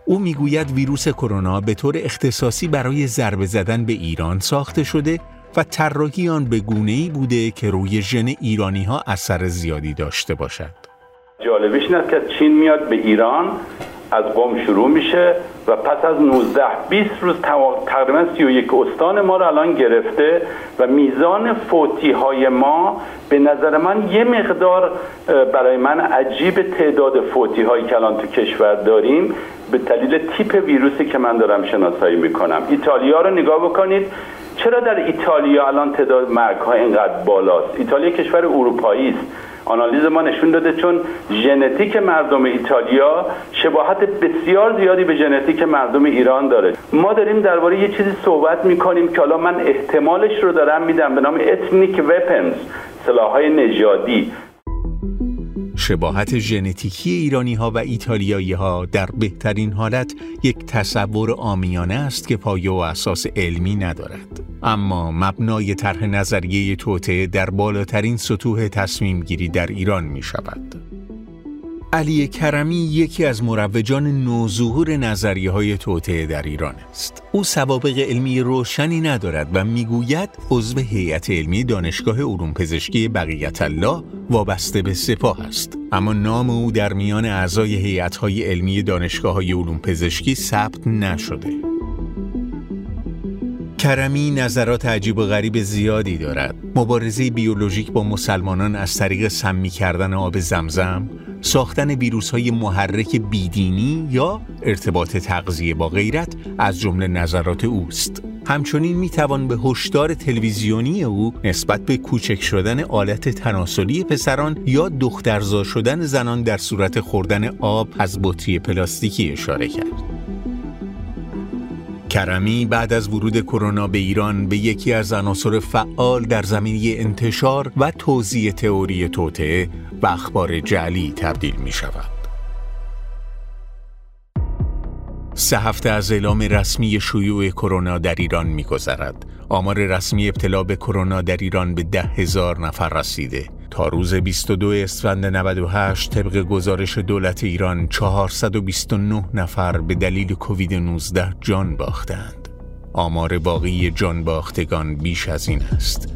او میگوید ویروس کرونا به طور اختصاصی برای ضربه زدن به ایران ساخته شده و طراحی آن به گونه‌ای بوده که روی ژن ایرانی‌ها اثر زیادی داشته باشد. جالبیش این است که چین میاد به ایران، از قم شروع میشه و پس از نوزده بیست روز تقریباً سی و یک استان ما رو الان گرفته و میزان فوتی‌های ما به نظر من یه مقدار برای من عجیب تعداد فوتی‌هایی که الان تو کشور داریم به دلیل تیپ ویروسی که من دارم شناسایی میکنم. ایتالیا رو نگاه بکنید، چرا در ایتالیا الان تعداد مرگ‌ها اینقدر بالاست؟ ایتالیا کشور اروپایی است. آنالیز ما نشون داده چون ژنتیک مردم ایتالیا شباهت بسیار زیادی به ژنتیک مردم ایران داره. ما داریم درباره یه چیزی صحبت میکنیم که حالا من احتمالش رو دارم میدم به نام اتنیک وپنز، سلاح‌های نژادی. شباهت ژنتیکی ایرانی‌ها و ایتالیایی‌ها در بهترین حالت یک تصور عامیانه است که پایه و اساس علمی ندارد، اما مبنای طرح نظریه توطئه در بالاترین سطوح تصمیم‌گیری در ایران می‌شود. علی کرامی یکی از مروجان نوظهور نظریه‌های توطئه در ایران است. او سوابق علمی روشنی ندارد و میگوید عضو هیئت علمی دانشگاه علوم پزشکی بقیةالله وابسته به سپاه است، اما نام او در میان اعضای هیئت‌های علمی دانشگاه‌های علوم پزشکی ثبت نشده. کرامی نظرات عجیب و غریب زیادی دارد. مبارزه بیولوژیک با مسلمانان از طریق سمی کردن آب زمزم، ساختن ویروس‌های محرک بیدینی یا ارتباط تغذیه با غیرت از جمله نظرات اوست. همچنین میتوان به هشدار تلویزیونی او نسبت به کوچک شدن آلت تناسلی پسران یا دخترزا شدن زنان در صورت خوردن آب از بطری پلاستیکی اشاره کرد. کرامی بعد از ورود کرونا به ایران به یکی از عناصر فعال در زمینه انتشار و توزیع تئوری توطئه و اخبار جعلی تبدیل می شود. سه هفته از اعلام رسمی شیوع کرونا در ایران می گذرد. آمار رسمی ابتلا به کرونا در ایران به ده هزار نفر رسیده. تا روز بیست و دو اسفند نود و هشت طبق گزارش دولت ایران چهارصد و بیست و نه نفر به دلیل کووید نوزده جان باختند. آمار باقی جان باختگان بیش از این است.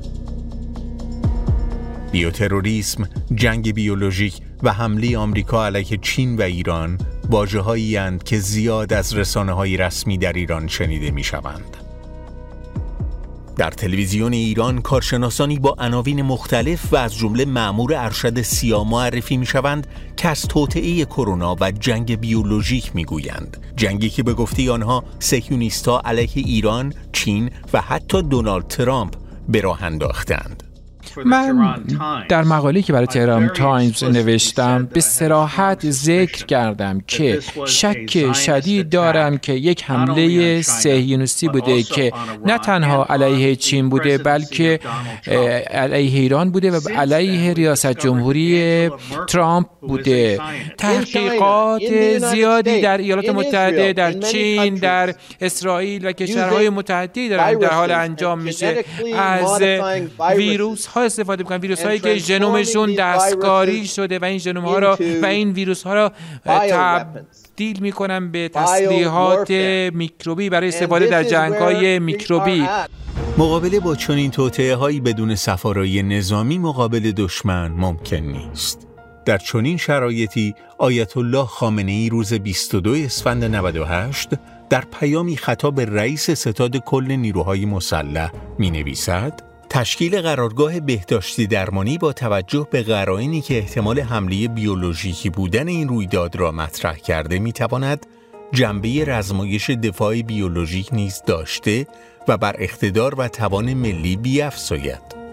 بیوتروریسم، جنگ بیولوژیک و حمله آمریکا علیه چین و ایران واژه‌هایی اند که زیاد از رسانه‌های رسمی در ایران شنیده می‌شوند. در تلویزیون ایران کارشناسانی با عناوین مختلف و از جمله مأمور ارشد سیا معرفی می‌شوند که از توطئه کرونا و جنگ بیولوژیک می‌گویند، جنگی که به گفته آنها صهیونیست‌ها علیه ایران، چین و حتی دونالد ترامپ به راه انداختند. من در مقاله‌ای که برای تهران تایمز نوشتم به صراحت ذکر کردم که شک شدید دارم که یک حمله صهیونیستی بوده که نه تنها علیه چین بوده بلکه علیه ایران بوده و علیه ریاست جمهوری ترامپ بوده. تحقیقات زیادی در ایالات متحده، در چین، در اسرائیل و کشورهای متعددی در حال انجام میشه. از ویروس ها استفاده میکنن، ویروس هایی که ژنومشون دستکاری شده و این ژنوم ها را و این ویروس ها را تبدیل میکنن به تسلیحات میکروبی برای استفاده در جنگ های میکروبی. مقابله با چنین توطئه هایی بدون سفارایی نظامی مقابل دشمن ممکن نیست. در چنین شرایطی آیت الله خامنه‌ای روز بیست و دو اسفند نود و هشت در پیامی خطاب به رئیس ستاد کل نیروهای مسلح می نویسد: تشکیل قرارگاه بهداشتی درمانی با توجه به قرائنی که احتمال حمله بیولوژیکی بودن این رویداد را مطرح کرده می‌تواند جنبه رزمایش دفاع بیولوژیک نیز داشته و بر اقتدار و توان ملی بیفزاید.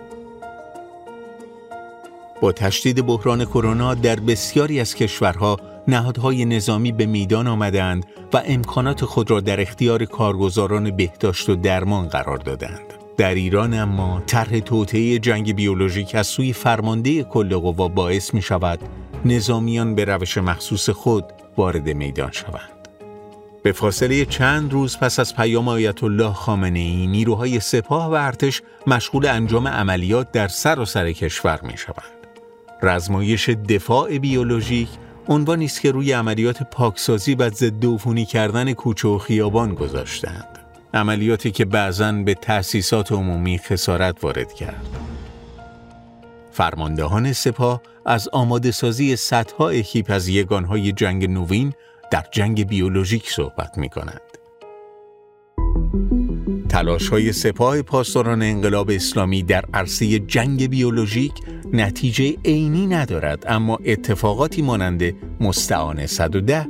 با تشدید بحران کرونا در بسیاری از کشورها نهادهای نظامی به میدان آمدند و امکانات خود را در اختیار کارگزاران بهداشت و درمان قرار دادند. در ایران اما طرح توطئه جنگ بیولوژیک از سوی فرمانده کل قوا باعث می شود نظامیان به روش مخصوص خود وارد میدان شوند. به فاصله چند روز پس از پیام آیت الله خامنه‌ای نیروهای سپاه و ارتش مشغول انجام عملیات در سراسر کشور می شوند. رزمایش دفاع بیولوژیک عنوانی است که روی عملیات پاکسازی و ضدعفونی کردن کوچه و خیابان گذاشتند، عملیاتی که بعضاً به تأسیسات عمومی خسارت وارد کرد. فرماندهان سپاه از آماده سازی صدها اکیپ از یگانهای جنگ نوین در جنگ بیولوژیک صحبت می‌کنند. تلاش‌های سپاه پاسداران انقلاب اسلامی در عرصه جنگ بیولوژیک نتیجه عینی ندارد، اما اتفاقاتی مانند مستعان صد و ده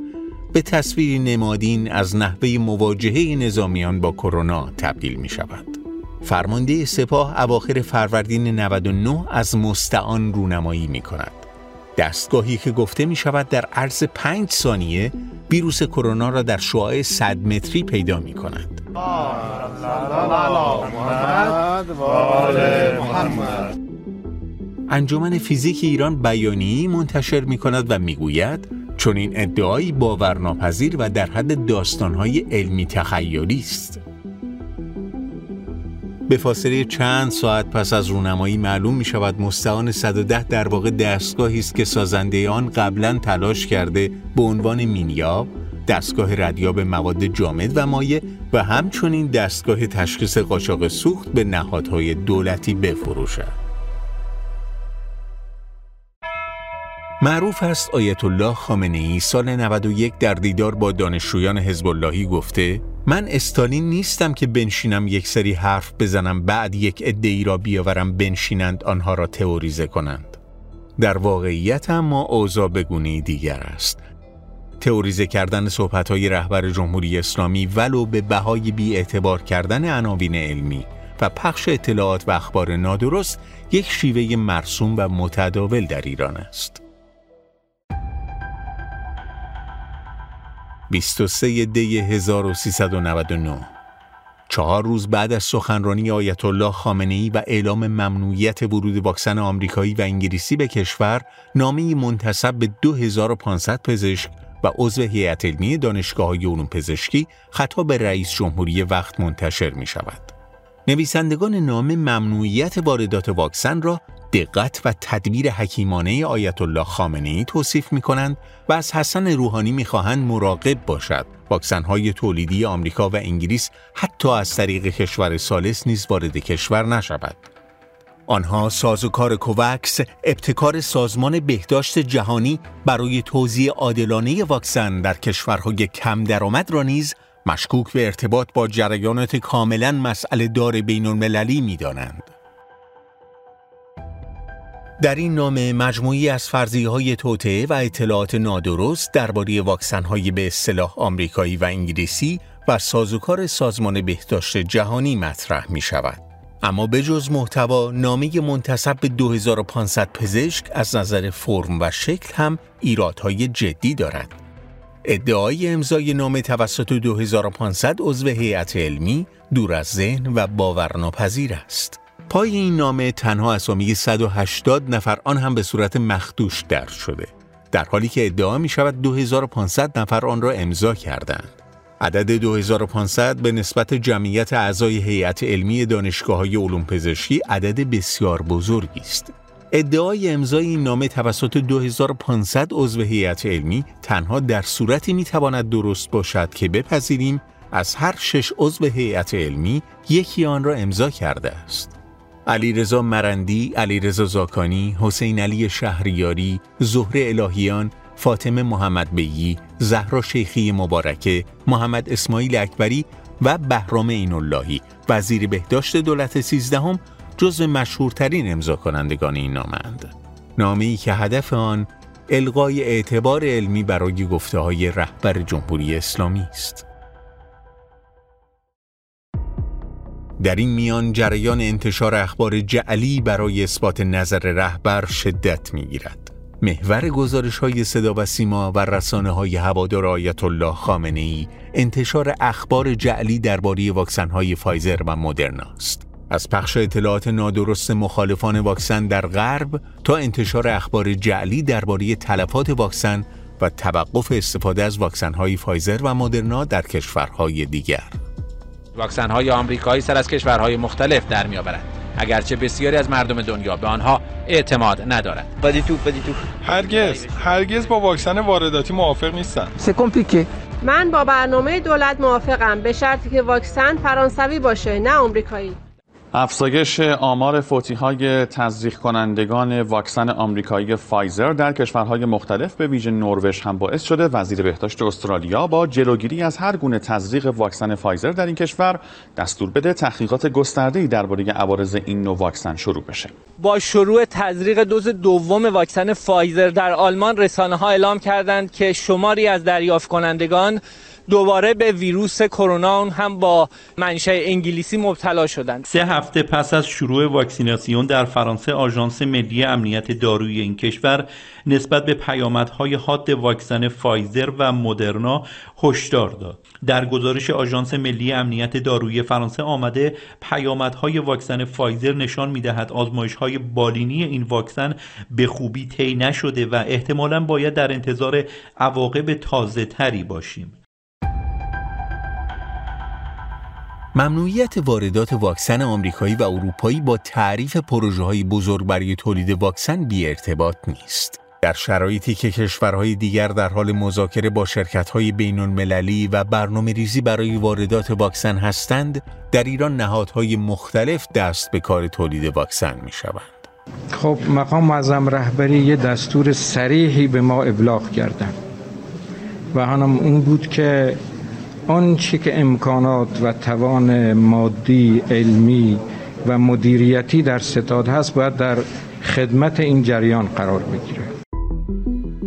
به تصویری نمادین از نحوه مواجهه نظامیان با کرونا تبدیل می شود. فرمانده سپاه اواخر فروردین نود و نه از مستعان رونمایی می کند. دستگاهی که گفته می شود در عرض پنج ثانیه ویروس کرونا را در شعاع صد متری پیدا می کند. انجمن فیزیک ایران بیانیه‌ای منتشر می کند و می گوید چون این ادعایی باورناپذیر و در حد داستان‌های علمی تخیلی است. به فاصله چند ساعت پس از رونمایی معلوم می‌شود مستعان صد و ده در واقع دستگاهی است که سازنده آن قبلاً تلاش کرده به عنوان مینیاب، دستگاه ردیاب مواد جامد و مایع و همچنین دستگاه تشخیص قاچاق سوخت به نهادهای دولتی بفروشد. معروف است آیت الله خامنه‌ای سال نود و یک در دیدار با دانشجویان حزب اللهی گفته: من استالین نیستم که بنشینم یک سری حرف بزنم، بعد یک عده‌ای را بیاورم بنشینند آنها را تئوریزه کنند. در واقعیت اما اوضاع بگونه‌ای دیگر است. تئوریزه کردن صحبت‌های رهبر جمهوری اسلامی ولو به بهای بی‌اعتبار کردن عناوین علمی و پخش اطلاعات و اخبار نادرست یک شیوه مرسوم و متداول در ایران است. بیست و سوم دی هزار و سیصد و نود و نه، چهار روز بعد از سخنرانی آیت الله خامنه‌ای و اعلام ممنوعیت ورود واکسن آمریکایی و انگلیسی به کشور، نامه‌ای منتسب به دو هزار و پانصد پزشک و عضو هیئت علمی دانشگاه‌های علوم پزشکی خطاب به رئیس جمهوری وقت منتشر می‌شود. نویسندگان نامه ممنوعیت واردات واکسن را دقت و تدبیر حکیمانه آیت الله خامنه‌ای توصیف می‌کنند و از حسن روحانی می‌خواهند مراقب باشد. واکسن‌های تولیدی آمریکا و انگلیس حتی از طریق کشور ثالث نیز وارد کشور نشود. آنها سازوکار کوواکس، ابتکار سازمان بهداشت جهانی برای توزیع عادلانه واکسن در کشورهای کم درآمد را نیز مشکوک به ارتباط با جریانات کاملاً مسئله دار بین المللی می دانند. در این نامه مجموعی از فرضیه‌های توطئه و اطلاعات نادرست درباره واکسن‌های به اصطلاح آمریکایی و انگلیسی و سازوکار سازمان بهداشت جهانی مطرح می شود. اما به جز محتوا، نامه منتسب به دو هزار و پانصد پزشک از نظر فرم و شکل هم ایرادهای جدی دارد. ادعای امضای نامه توسط دو هزار و پانصد عضو هیئت علمی دور از ذهن و باورناپذیر است. پای این نامه تنها اسامی صد و هشتاد نفر آن هم به صورت مخدوش درج شده، در حالی که ادعا می شود دو هزار و پانصد نفر آن را امضا کردند. عدد دو هزار و پانصد به نسبت جمعیت اعضای هیئت علمی دانشگاه‌های علوم پزشکی عدد بسیار بزرگی است. ادعای امضای این نامه توسط دو هزار و پانصد عضو هیئت علمی تنها در صورتی میتواند درست باشد که بپذیریم از هر شش عضو هیئت علمی یکی آن را امضا کرده است. علیرضا مرندی، علیرضا زاکانی، حسین علی شهریاری، زهره الهیان، فاطمه محمد بیگی، زهرا شیخی مبارکه، محمد اسماعیل اکبری و بهرام عین‌اللهی، وزیر بهداشت دولت سیزدهم، جزو مشهورترین امضا کنندگان این نامه‌اند. نامه‌ای که هدف آن الغای اعتبار علمی برای گفته‌های رهبر جمهوری اسلامی است. در این میان جریان انتشار اخبار جعلی برای اثبات نظر رهبر شدت می‌گیرد. محور گزارش‌های صدا و سیما و رسانه‌های هوادار آیت الله خامنه‌ای انتشار اخبار جعلی درباره واکسن‌های فایزر و مدرنا است. از پخش اطلاعات نادرست مخالفان واکسن در غرب تا انتشار اخبار جعلی درباره تلفات واکسن و توقف استفاده از واکسن‌های فایزر و مدرنا در کشورهای دیگر. واکسن‌های آمریکایی سر از کشورهای مختلف در می‌آورند، اگرچه بسیاری از مردم دنیا به آنها اعتماد ندارند. بدیتو بدیتو هرگز هرگز با واکسن وارداتی موافق نیستم. سه کمپلیکه. من با برنامه دولت موافقم به شرطی که واکسن فرانسوی باشه نه آمریکایی. افزایش آمار فوتی‌های تزریق کنندگان واکسن آمریکایی فایزر در کشورهای مختلف به ویژه نروژ هم باعث شده وزیر بهداشت استرالیا با جلوگیری از هر گونه تزریق واکسن فایزر در این کشور دستور بده تحقیقات گسترده‌ای درباره عوارض این نوع واکسن شروع بشه. با شروع تزریق دوز دوم واکسن فایزر در آلمان، رسانه‌ها اعلام کردند که شماری از دریافت کنندگان دوباره به ویروس کرونا هم با منشأ انگلیسی مبتلا شدند. سه هفته پس از شروع واکسیناسیون در فرانسه، آژانس ملی امنیت دارویی این کشور نسبت به پیامدهای حاد واکسن فایزر و مدرنا هشدار داد. در گزارش آژانس ملی امنیت دارویی فرانسه آمده پیامدهای واکسن فایزر نشان می‌دهد آزمایش‌های بالینی این واکسن به خوبی طی نشده و احتمالاً باید در انتظار عواقب تازه‌تری باشیم. ممنوعیت واردات واکسن آمریکایی و اروپایی با تعریف پروژه‌های بزرگ برای تولید واکسن بی ارتباط نیست. در شرایطی که کشورهای دیگر در حال مذاکره با شرکت‌های بین‌المللی و برنامه‌ریزی برای واردات واکسن هستند، در ایران نهادهای مختلف دست به کار تولید واکسن می‌شوند. خب مقام معظم رهبری یه دستور صریحی به ما ابلاغ کردند و هم اون بود که آنچه که امکانات و توان مادی، علمی و مدیریتی در ستاد هست باید در خدمت این جریان قرار بگیره.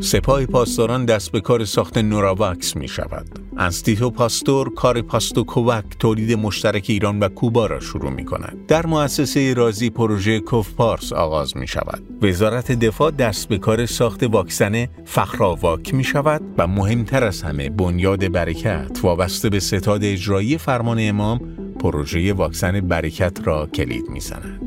سپاه پاسداران دست به کار ساخت نوراواکس می شود. انستیتو پاستور کار پاستو کوواک تولید مشترک ایران و کوبا را شروع می کند. در مؤسسه رازی پروژه کوفپارس آغاز می شود. وزارت دفاع دست به کار ساخت واکسن فخراواک می شود و مهمتر از همه بنیاد برکت وابسته به ستاد اجرایی فرمان امام پروژه واکسن برکت را کلید می زند.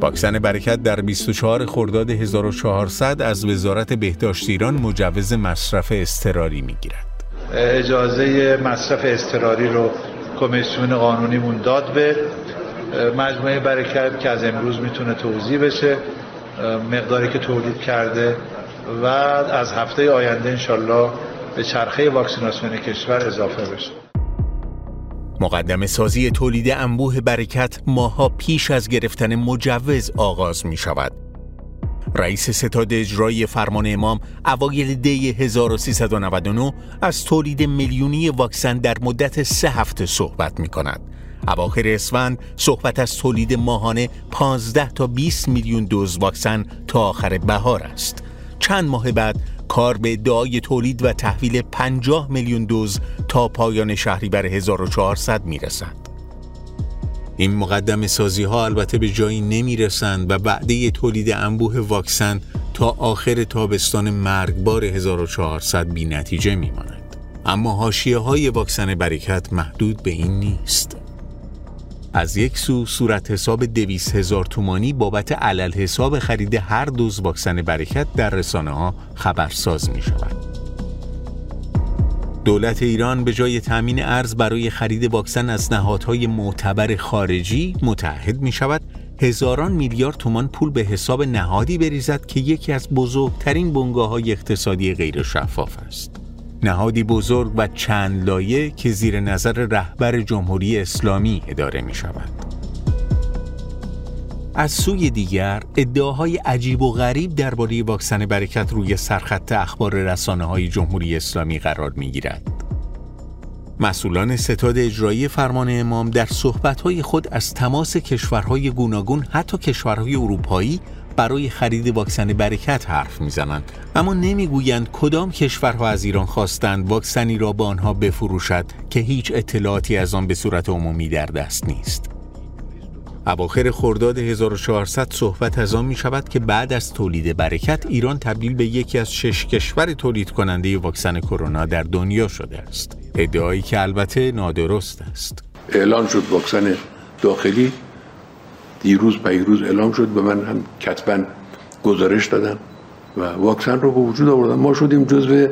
واکسن برکت در بیست و چهار خرداد هزار و چهارصد از وزارت بهداشت ایران مجوز مصرف اضطراری میگیرد. اجازه مصرف اضطراری رو کمیسیون قانونیمون داد به مجموعه برکت که از امروز میتونه توزیع بشه مقداری که تولید کرده و از هفته آینده انشالله به چرخه واکسیناسیون کشور اضافه بشه. مقدمه سازی تولید انبوه برکت ماها پیش از گرفتن مجوز آغاز می شود. رئیس ستاد اجرایی فرمان امام اوایل دی هزار و سیصد و نود و نه از تولید میلیونی واکسن در مدت سه هفته صحبت می کند. اواخر اسفند صحبت از تولید ماهانه پانزده تا بیست میلیون دوز واکسن تا آخر بهار است. چند ماه بعد کار به ادعای تولید و تحویل پنجاه میلیون دوز تا پایان شهریور هزار و چهارصد میرسد. این مقدمه سازی ها البته به جایی نمیرسند و وعده تولید انبوه واکسن تا آخر تابستان مرگبار هزار و چهارصد بی نتیجه میماند. اما حاشیه های واکسن برکت محدود به این نیست. از یک سو صورت حساب دویست هزار تومانی بابت علل حساب خرید هر دوز واکسن برکت در رسانه ها خبرساز می شود. دولت ایران به جای تامین ارز برای خرید واکسن از نهادهای معتبر خارجی متعهد می شود هزاران میلیارد تومان پول به حساب نهادی بریزد که یکی از بزرگترین بنگاه‌های اقتصادی غیر شفاف است. نهادی بزرگ و چند لایه که زیر نظر رهبر جمهوری اسلامی اداره می شود. از سوی دیگر ادعاهای عجیب و غریب درباره واکسن برکت روی سرخط اخبار رسانه‌های جمهوری اسلامی قرار می گیرد. مسئولان ستاد اجرایی فرمان امام در صحبت‌های خود از تماس کشورهای گوناگون حتی کشورهای اروپایی برای خرید واکسن برکت حرف میزنند، اما نمیگویند کدام کشورها از ایران خواستند واکسنی را به آنها بفروشد که هیچ اطلاعاتی از آن به صورت عمومی در دست نیست. اواخر خرداد هزار و چهارصد صحبت از آن می شود که بعد از تولید برکت ایران تبدیل به یکی از شش کشور تولید کننده واکسن کرونا در دنیا شده است. ادعایی که البته نادرست است. اعلام شد واکسن داخلی دیروز پیروز اعلام شد، به من هم کتباً گزارش دادن و واکسن رو به وجود آوردن. ما شدیم جزو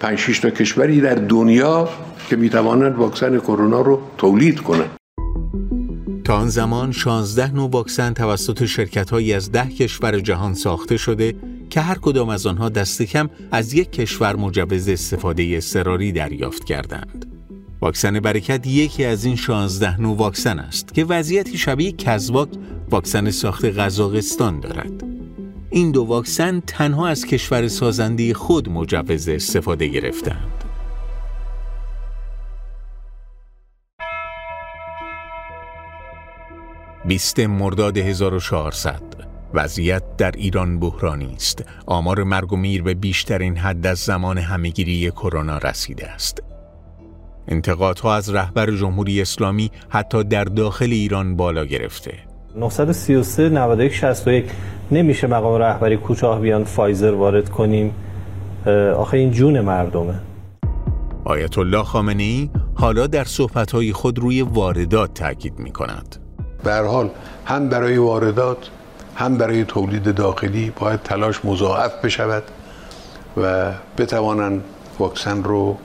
پنج شش تا کشوری در دنیا که میتوانند واکسن کرونا رو تولید کنند. تا آن زمان شانزده نوع واکسن توسط شرکت‌هایی از ده کشور جهان ساخته شده که هر کدام از آنها دست کم از یک کشور مجوز استفاده اضطراری دریافت کردند. واکسن برکت یکی از این شانزده نوع واکسن است که وضعیتی شبیه کزواک واکسن ساخت قزاقستان دارد. این دو واکسن تنها از کشور سازنده خود مجوز استفاده گرفتند. بیست مرداد هزار و چهارصد. وضعیت در ایران بحرانی است. آمار مرگ و میر به بیشترین حد از زمان همهگیری کرونا رسیده است. انتقادها از رهبر جمهوری اسلامی حتی در داخل ایران بالا گرفته. نه سه سه نه یک شش یک نمیشه مقام رهبری کوتاه بیان فایزر وارد کنیم، آخه این جون مردمه. آیت الله خامنه‌ای حالا در صحبت‌های خود روی واردات تاکید می‌کند. به هر حال هم برای واردات هم برای تولید داخلی باید تلاش مضاعف بشود و بتوانند واکسن رو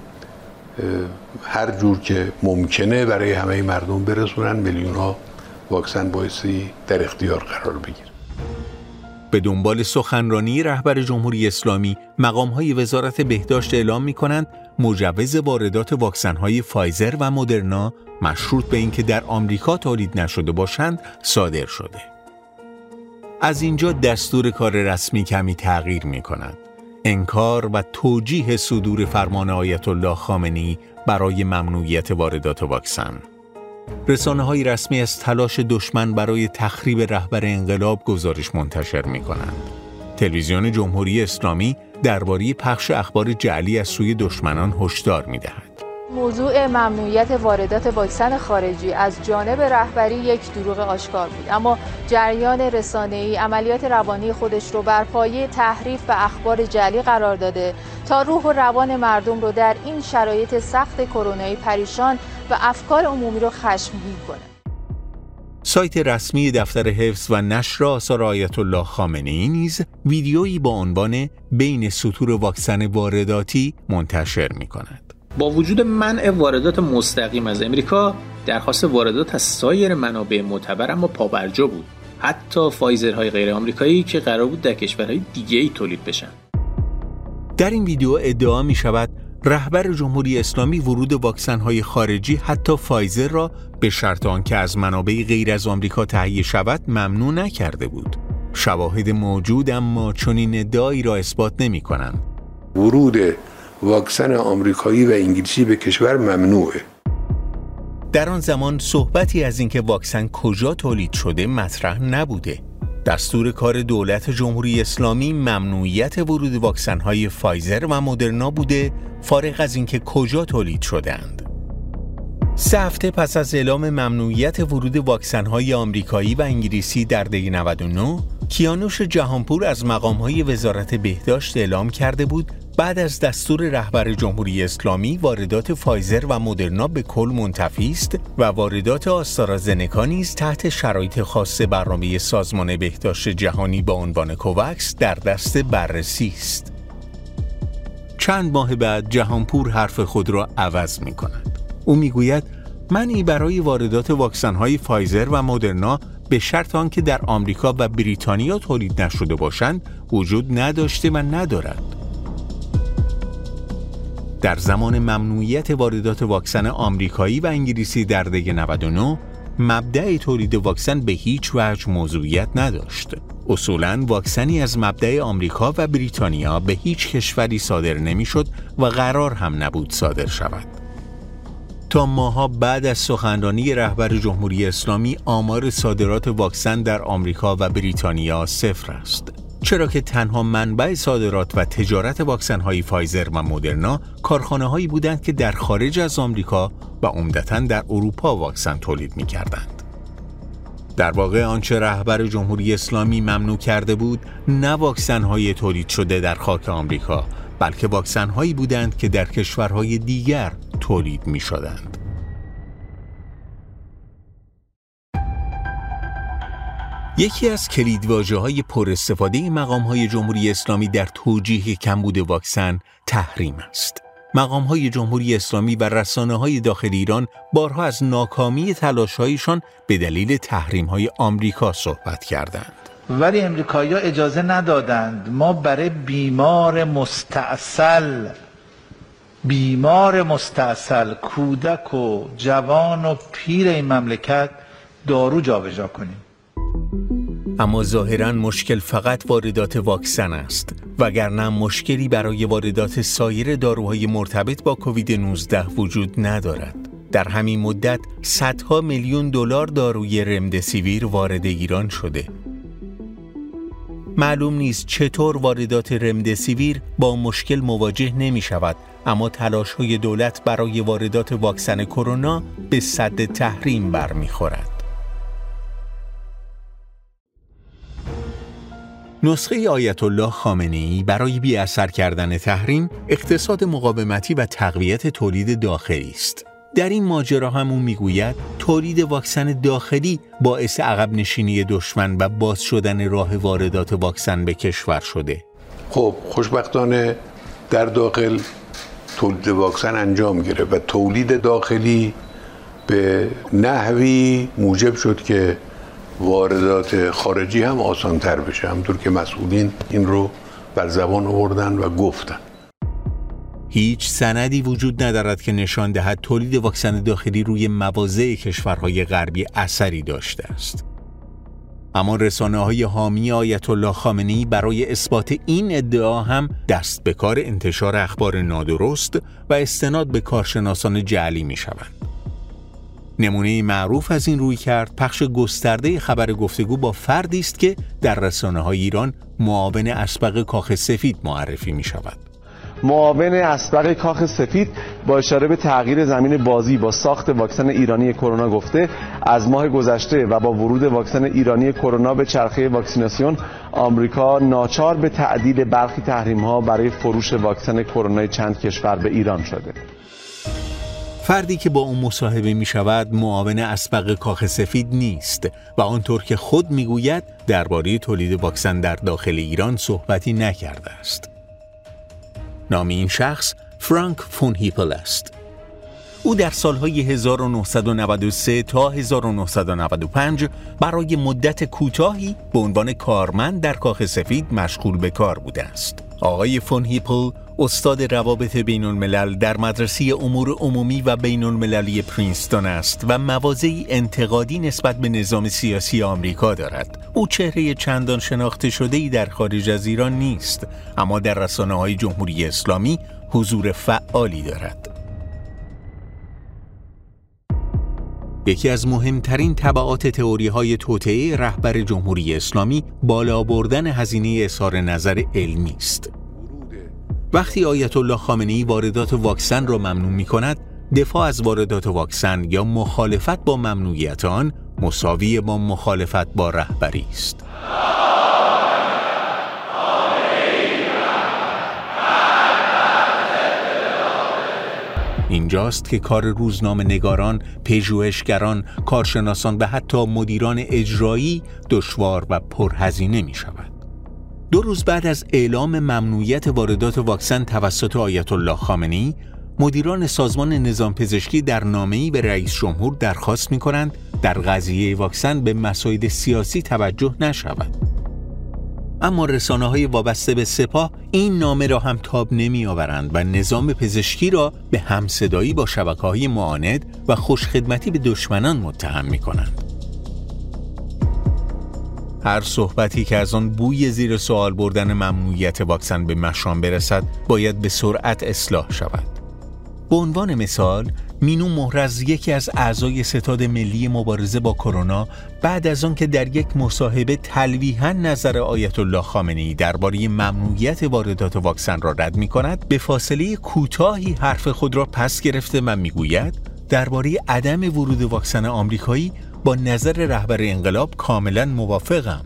هر جور که ممکنه برای همه مردم برسونن، میلیون ها واکسن بایستی در اختیار قرار بگیره. به دنبال سخنرانی رهبر جمهوری اسلامی، مقام‌های وزارت بهداشت اعلام می‌کنند مجوز واردات واکسن‌های فایزر و مدرنا مشروط به اینکه در آمریکا تولید نشده باشند صادر شده. از اینجا دستور کار رسمی کمی تغییر می‌کند. انکار و توجیه صدور فرمان آیت الله خامنه‌ای برای ممنوعیت واردات واکسن. رسانه‌های رسمی از تلاش دشمن برای تخریب رهبر انقلاب گزارش منتشر می‌کنند. تلویزیون جمهوری اسلامی درباره پخش اخبار جعلی از سوی دشمنان هشدار می‌دهد. موضوع ممنوعیت واردات واکسن خارجی از جانب رهبری یک دروغ آشکار بود، اما جریان رسانه‌ای عملیات روانی خودش رو بر پایه تحریف و اخبار جعلی قرار داده تا روح و روان مردم رو در این شرایط سخت کرونایی پریشان و افکار عمومی رو خشمگین کنه. سایت رسمی دفتر حفظ و نشر آثار آیت الله خامنه‌ای نیز ویدیویی با عنوان بین سطور واکسن وارداتی منتشر می‌کند. با وجود منع واردات مستقیم از امریکا، درخواست واردات از سایر منابع معتبر اما پابرجا بود، حتی فایزرهای غیر آمریکایی که قرار بود در کشورهای دیگه‌ای تولید بشن. در این ویدیو ادعا می شود رهبر جمهوری اسلامی ورود واکسن‌های خارجی حتی فایزر را به شرط آنکه از منابعی غیر از آمریکا تهیه شود ممنوع نکرده بود. شواهد موجود اما چنین ادعایی را اثبات نمی‌کنند. ورود واکسن آمریکایی و انگلیسی به کشور ممنوعه. در آن زمان صحبتی از اینکه واکسن کجا تولید شده مطرح نبوده. دستور کار دولت جمهوری اسلامی ممنوعیت ورود واکسن‌های فایزر و مدرنا بوده، فارغ از اینکه کجا تولید شدند. سه هفته پس از اعلام ممنوعیت ورود واکسن‌های آمریکایی و انگلیسی در دی نود و نه، کیانوش جهانپور از مقام‌های وزارت بهداشت اعلام کرده بود بعد از دستور رهبر جمهوری اسلامی واردات فایزر و مدرنا به کل منتفی است و واردات آسترازنکا نیز تحت شرایط خاص برنامه سازمان بهداشت جهانی با عنوان کوواکس در دست بررسی است. چند ماه بعد جهانپور حرف خود را عوض می‌کند. او می‌گوید منعی برای واردات واکسن‌های فایزر و مدرنا به شرط آنکه در آمریکا و بریتانیا تولید نشده باشند وجود نداشته و ندارد. در زمان ممنوعیت واردات واکسن آمریکایی و انگلیسی در دی نود و نه، مبدأ تولید واکسن به هیچ وجه موضوعیت نداشت. اصولاً واکسنی از مبدأ آمریکا و بریتانیا به هیچ کشوری صادر نمی‌شد و قرار هم نبود صادر شود. تا ماها بعد از سخنرانی رهبر جمهوری اسلامی آمار صادرات واکسن در آمریکا و بریتانیا صفر است، چرا که تنها منبع صادرات و تجارت واکسن‌های فایزر و مدرنا کارخانه‌هایی بودند که در خارج از آمریکا و عمدتاً در اروپا واکسن تولید می‌کردند. در واقع آنچه رهبر جمهوری اسلامی ممنوع کرده بود نه واکسن‌های تولید شده در خاک آمریکا، بلکه واکسن‌هایی بودند که در کشورهای دیگر تولید می‌شدند. یکی از کلیدواژه‌های پراستفاده مقام‌های جمهوری اسلامی در توجیه کمبود واکسن تحریم است. مقام‌های جمهوری اسلامی و رسانه‌های داخل ایران بارها از ناکامی تلاش‌هایشان به دلیل تحریم‌های آمریکا صحبت کردند. ولی آمریکایی‌ها اجازه ندادند. ما برای بیمار مستعسل، بیمار مستعسل، کودک و جوان و پیر این مملکت دارو جابجا کنیم. اما ظاهراً مشکل فقط واردات واکسن است، وگرنه مشکلی برای واردات سایر داروهای مرتبط با کووید نوزده وجود ندارد. در همین مدت صدها میلیون دلار داروی رمدسیویر وارد ایران شده. معلوم نیست چطور واردات رمدسیویر با مشکل مواجه نمی شود، اما تلاش‌های دولت برای واردات واکسن کرونا به سد تحریم برمی خورد. نسخه آیت الله خامنه‌ای برای بی اثر کردن تحریم، اقتصاد مقاومتی و تقویت تولید داخلی است. در این ماجرا هم او میگوید تولید واکسن داخلی باعث عقب نشینی دشمن و باز شدن راه واردات واکسن به کشور شده. خب خوشبختانه در داخل تولید واکسن انجام گیره و تولید داخلی به نحوی موجب شد که واردات خارجی هم آسان‌تر بشه، همونطور که مسئولین این رو بر زبان آوردن و گفتن. هیچ سندی وجود ندارد که نشان دهد تولید واکسن داخلی روی مواضع کشورهای غربی اثری داشته است. اما رسانه‌های حامی آیت الله خامنه‌ای برای اثبات این ادعا هم دست به کار انتشار اخبار نادرست و استناد به کارشناسان جعلی می‌شوند. نمونه معروف از این رویکرد پخش گسترده خبر گفتگو با فردی است که در رسانه‌های ایران معاون اسبق کاخ سفید معرفی می‌شود. معاون اسبق کاخ سفید با اشاره به تغییر زمین بازی با ساخت واکسن ایرانی کرونا گفته از ماه گذشته و با ورود واکسن ایرانی کرونا به چرخه واکسیناسیون، آمریکا ناچار به تعدیل برخی تحریم‌ها برای فروش واکسن کرونا چند کشور به ایران شده. فردی که با اون مصاحبه می شود معاون اسبق کاخ سفید نیست و آنطور که خود می گوید درباره تولید واکسن در داخل ایران صحبتی نکرده است. نام این شخص فرانک فون هیپل است. او در سالهای هزار و نهصد و نود و سه تا هزار و نهصد و نود و پنج برای مدت کوتاهی به عنوان کارمند در کاخ سفید مشغول به کار بوده است. آقای فون هیپل، استاد روابط بین الملل در مدرسه امور عمومی و بین المللی پرینستون است و مواضعی انتقادی نسبت به نظام سیاسی آمریکا دارد. او چهره چندان شناخته شده‌ای در خارج از ایران نیست، اما در رسانه‌های جمهوری اسلامی حضور فعالی دارد. یکی از مهمترین تبعات تئوری‌های توطئه رهبر جمهوری اسلامی بالا بردن هزینه اظهار نظر علمی است. وقتی آیت الله خامنه‌ای واردات واکسن را ممنوع می‌کند، دفاع از واردات واکسن یا مخالفت با ممنوعیت آن مساوی با مخالفت با رهبری است. اینجاست که کار روزنامه‌نگاران، پژوهشگران، کارشناسان و حتی مدیران اجرایی دشوار و پرهزینه می‌شود. دو روز بعد از اعلام ممنوعیت واردات واکسن توسط آیت الله خامنه‌ای، مدیران سازمان نظام پزشکی در نامه‌ای به رئیس جمهور درخواست می‌کنند در قضیه واکسن به مسائل سیاسی توجه نشود. اما رسانه‌های وابسته به سپاه این نامه را هم تاب نمی‌آورند و نظام پزشکی را به همصدایی با شبکه‌های معاند و خوشخدمتی به دشمنان متهم می‌کنند. هر صحبتی که از آن بوی زیر سوال بردن ممنوعیت واکسن به مشام برسد، باید به سرعت اصلاح شود. به عنوان مثال، مینو محرز، یکی از اعضای ستاد ملی مبارزه با کرونا، بعد از آن که در یک مصاحبه تلویحاً نظر آیت الله خامنه‌ای درباره ممنوعیت واردات واکسن را رد می‌کند، به فاصله کوتاهی حرف خود را پس گرفته و می‌گوید درباره عدم ورود واکسن آمریکایی با نظر رهبر انقلاب کاملا موافقم.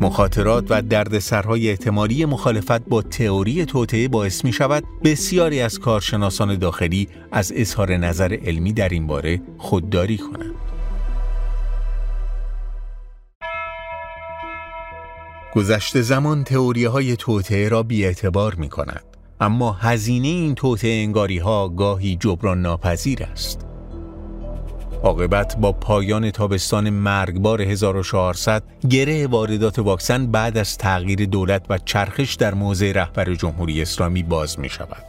مخاطرات و دردسرهای احتمالی مخالفت با تئوری توطئه باعث می شود بسیاری از کارشناسان داخلی از اظهار نظر علمی در این باره خودداری کنند. گذشت زمان تئوری‌های توطئه را بی‌اعتبار می کند، اما هزینه این توطئه انگاری‌ها گاهی جبران ناپذیر است. عاقبت با پایان تابستان مرگبار هزار و چهارصد، گره واردات واکسن بعد از تغییر دولت و چرخش در موضع رهبر جمهوری اسلامی باز می شود.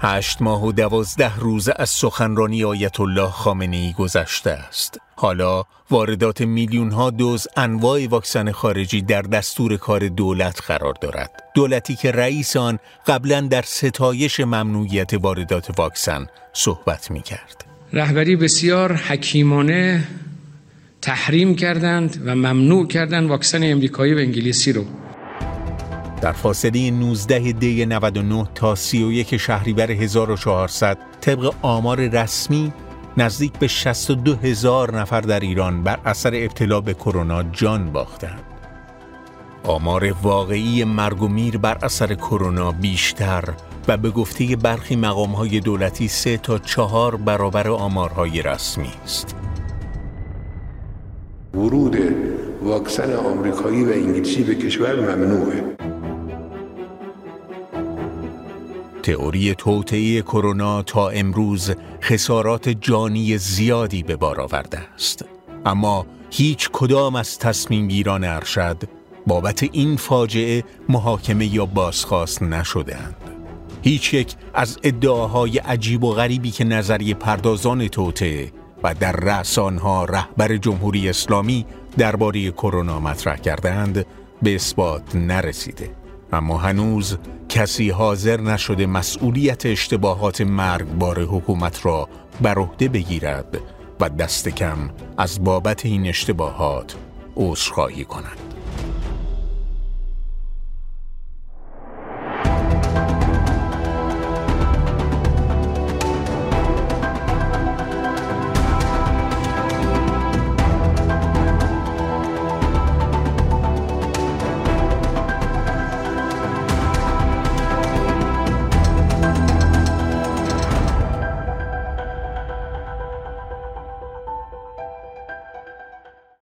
هشت ماه و دوازده روز از سخنرانی آیت الله خامنه‌ای گذشته است. حالا واردات میلیون ها دوز انواع واکسن خارجی در دستور کار دولت قرار دارد. دولتی که رئیس آن قبلا در ستایش ممنوعیت واردات واکسن صحبت می کرد. رهبری بسیار حکیمانه تحریم کردند و ممنوع کردند واکسن آمریکایی و انگلیسی رو. در فاصله نوزده دی نود و نه تا سی و یک شهریور هزار و چهارصد، طبق آمار رسمی نزدیک به شصت و دو هزار نفر در ایران بر اثر ابتلا به کرونا جان باختند. آمار واقعی مرگ و میر بر اثر کرونا بیشتر و به گفته برخی مقام‌های دولتی سه تا چهار برابر آمارهای رسمی است. ورود واکسن آمریکایی و انگلیسی به کشور ممنوعه. تئوری توطئه کرونا تا امروز خسارات جانی زیادی به بار آورده است، اما هیچ کدام از تصمیم گیران ارشد بابت این فاجعه محاکمه یا بازخواست نشدند. هیچ یک از ادعاهای عجیب و غریبی که نظریه پردازان توطئه و در رأس آنها رهبر جمهوری اسلامی درباره کرونا مطرح کردند به اثبات نرسیده. اما هنوز کسی حاضر نشده مسئولیت اشتباهات مرگبار حکومت را بر عهده بگیرد و دست کم از بابت این اشتباهات عذرخواهی کند.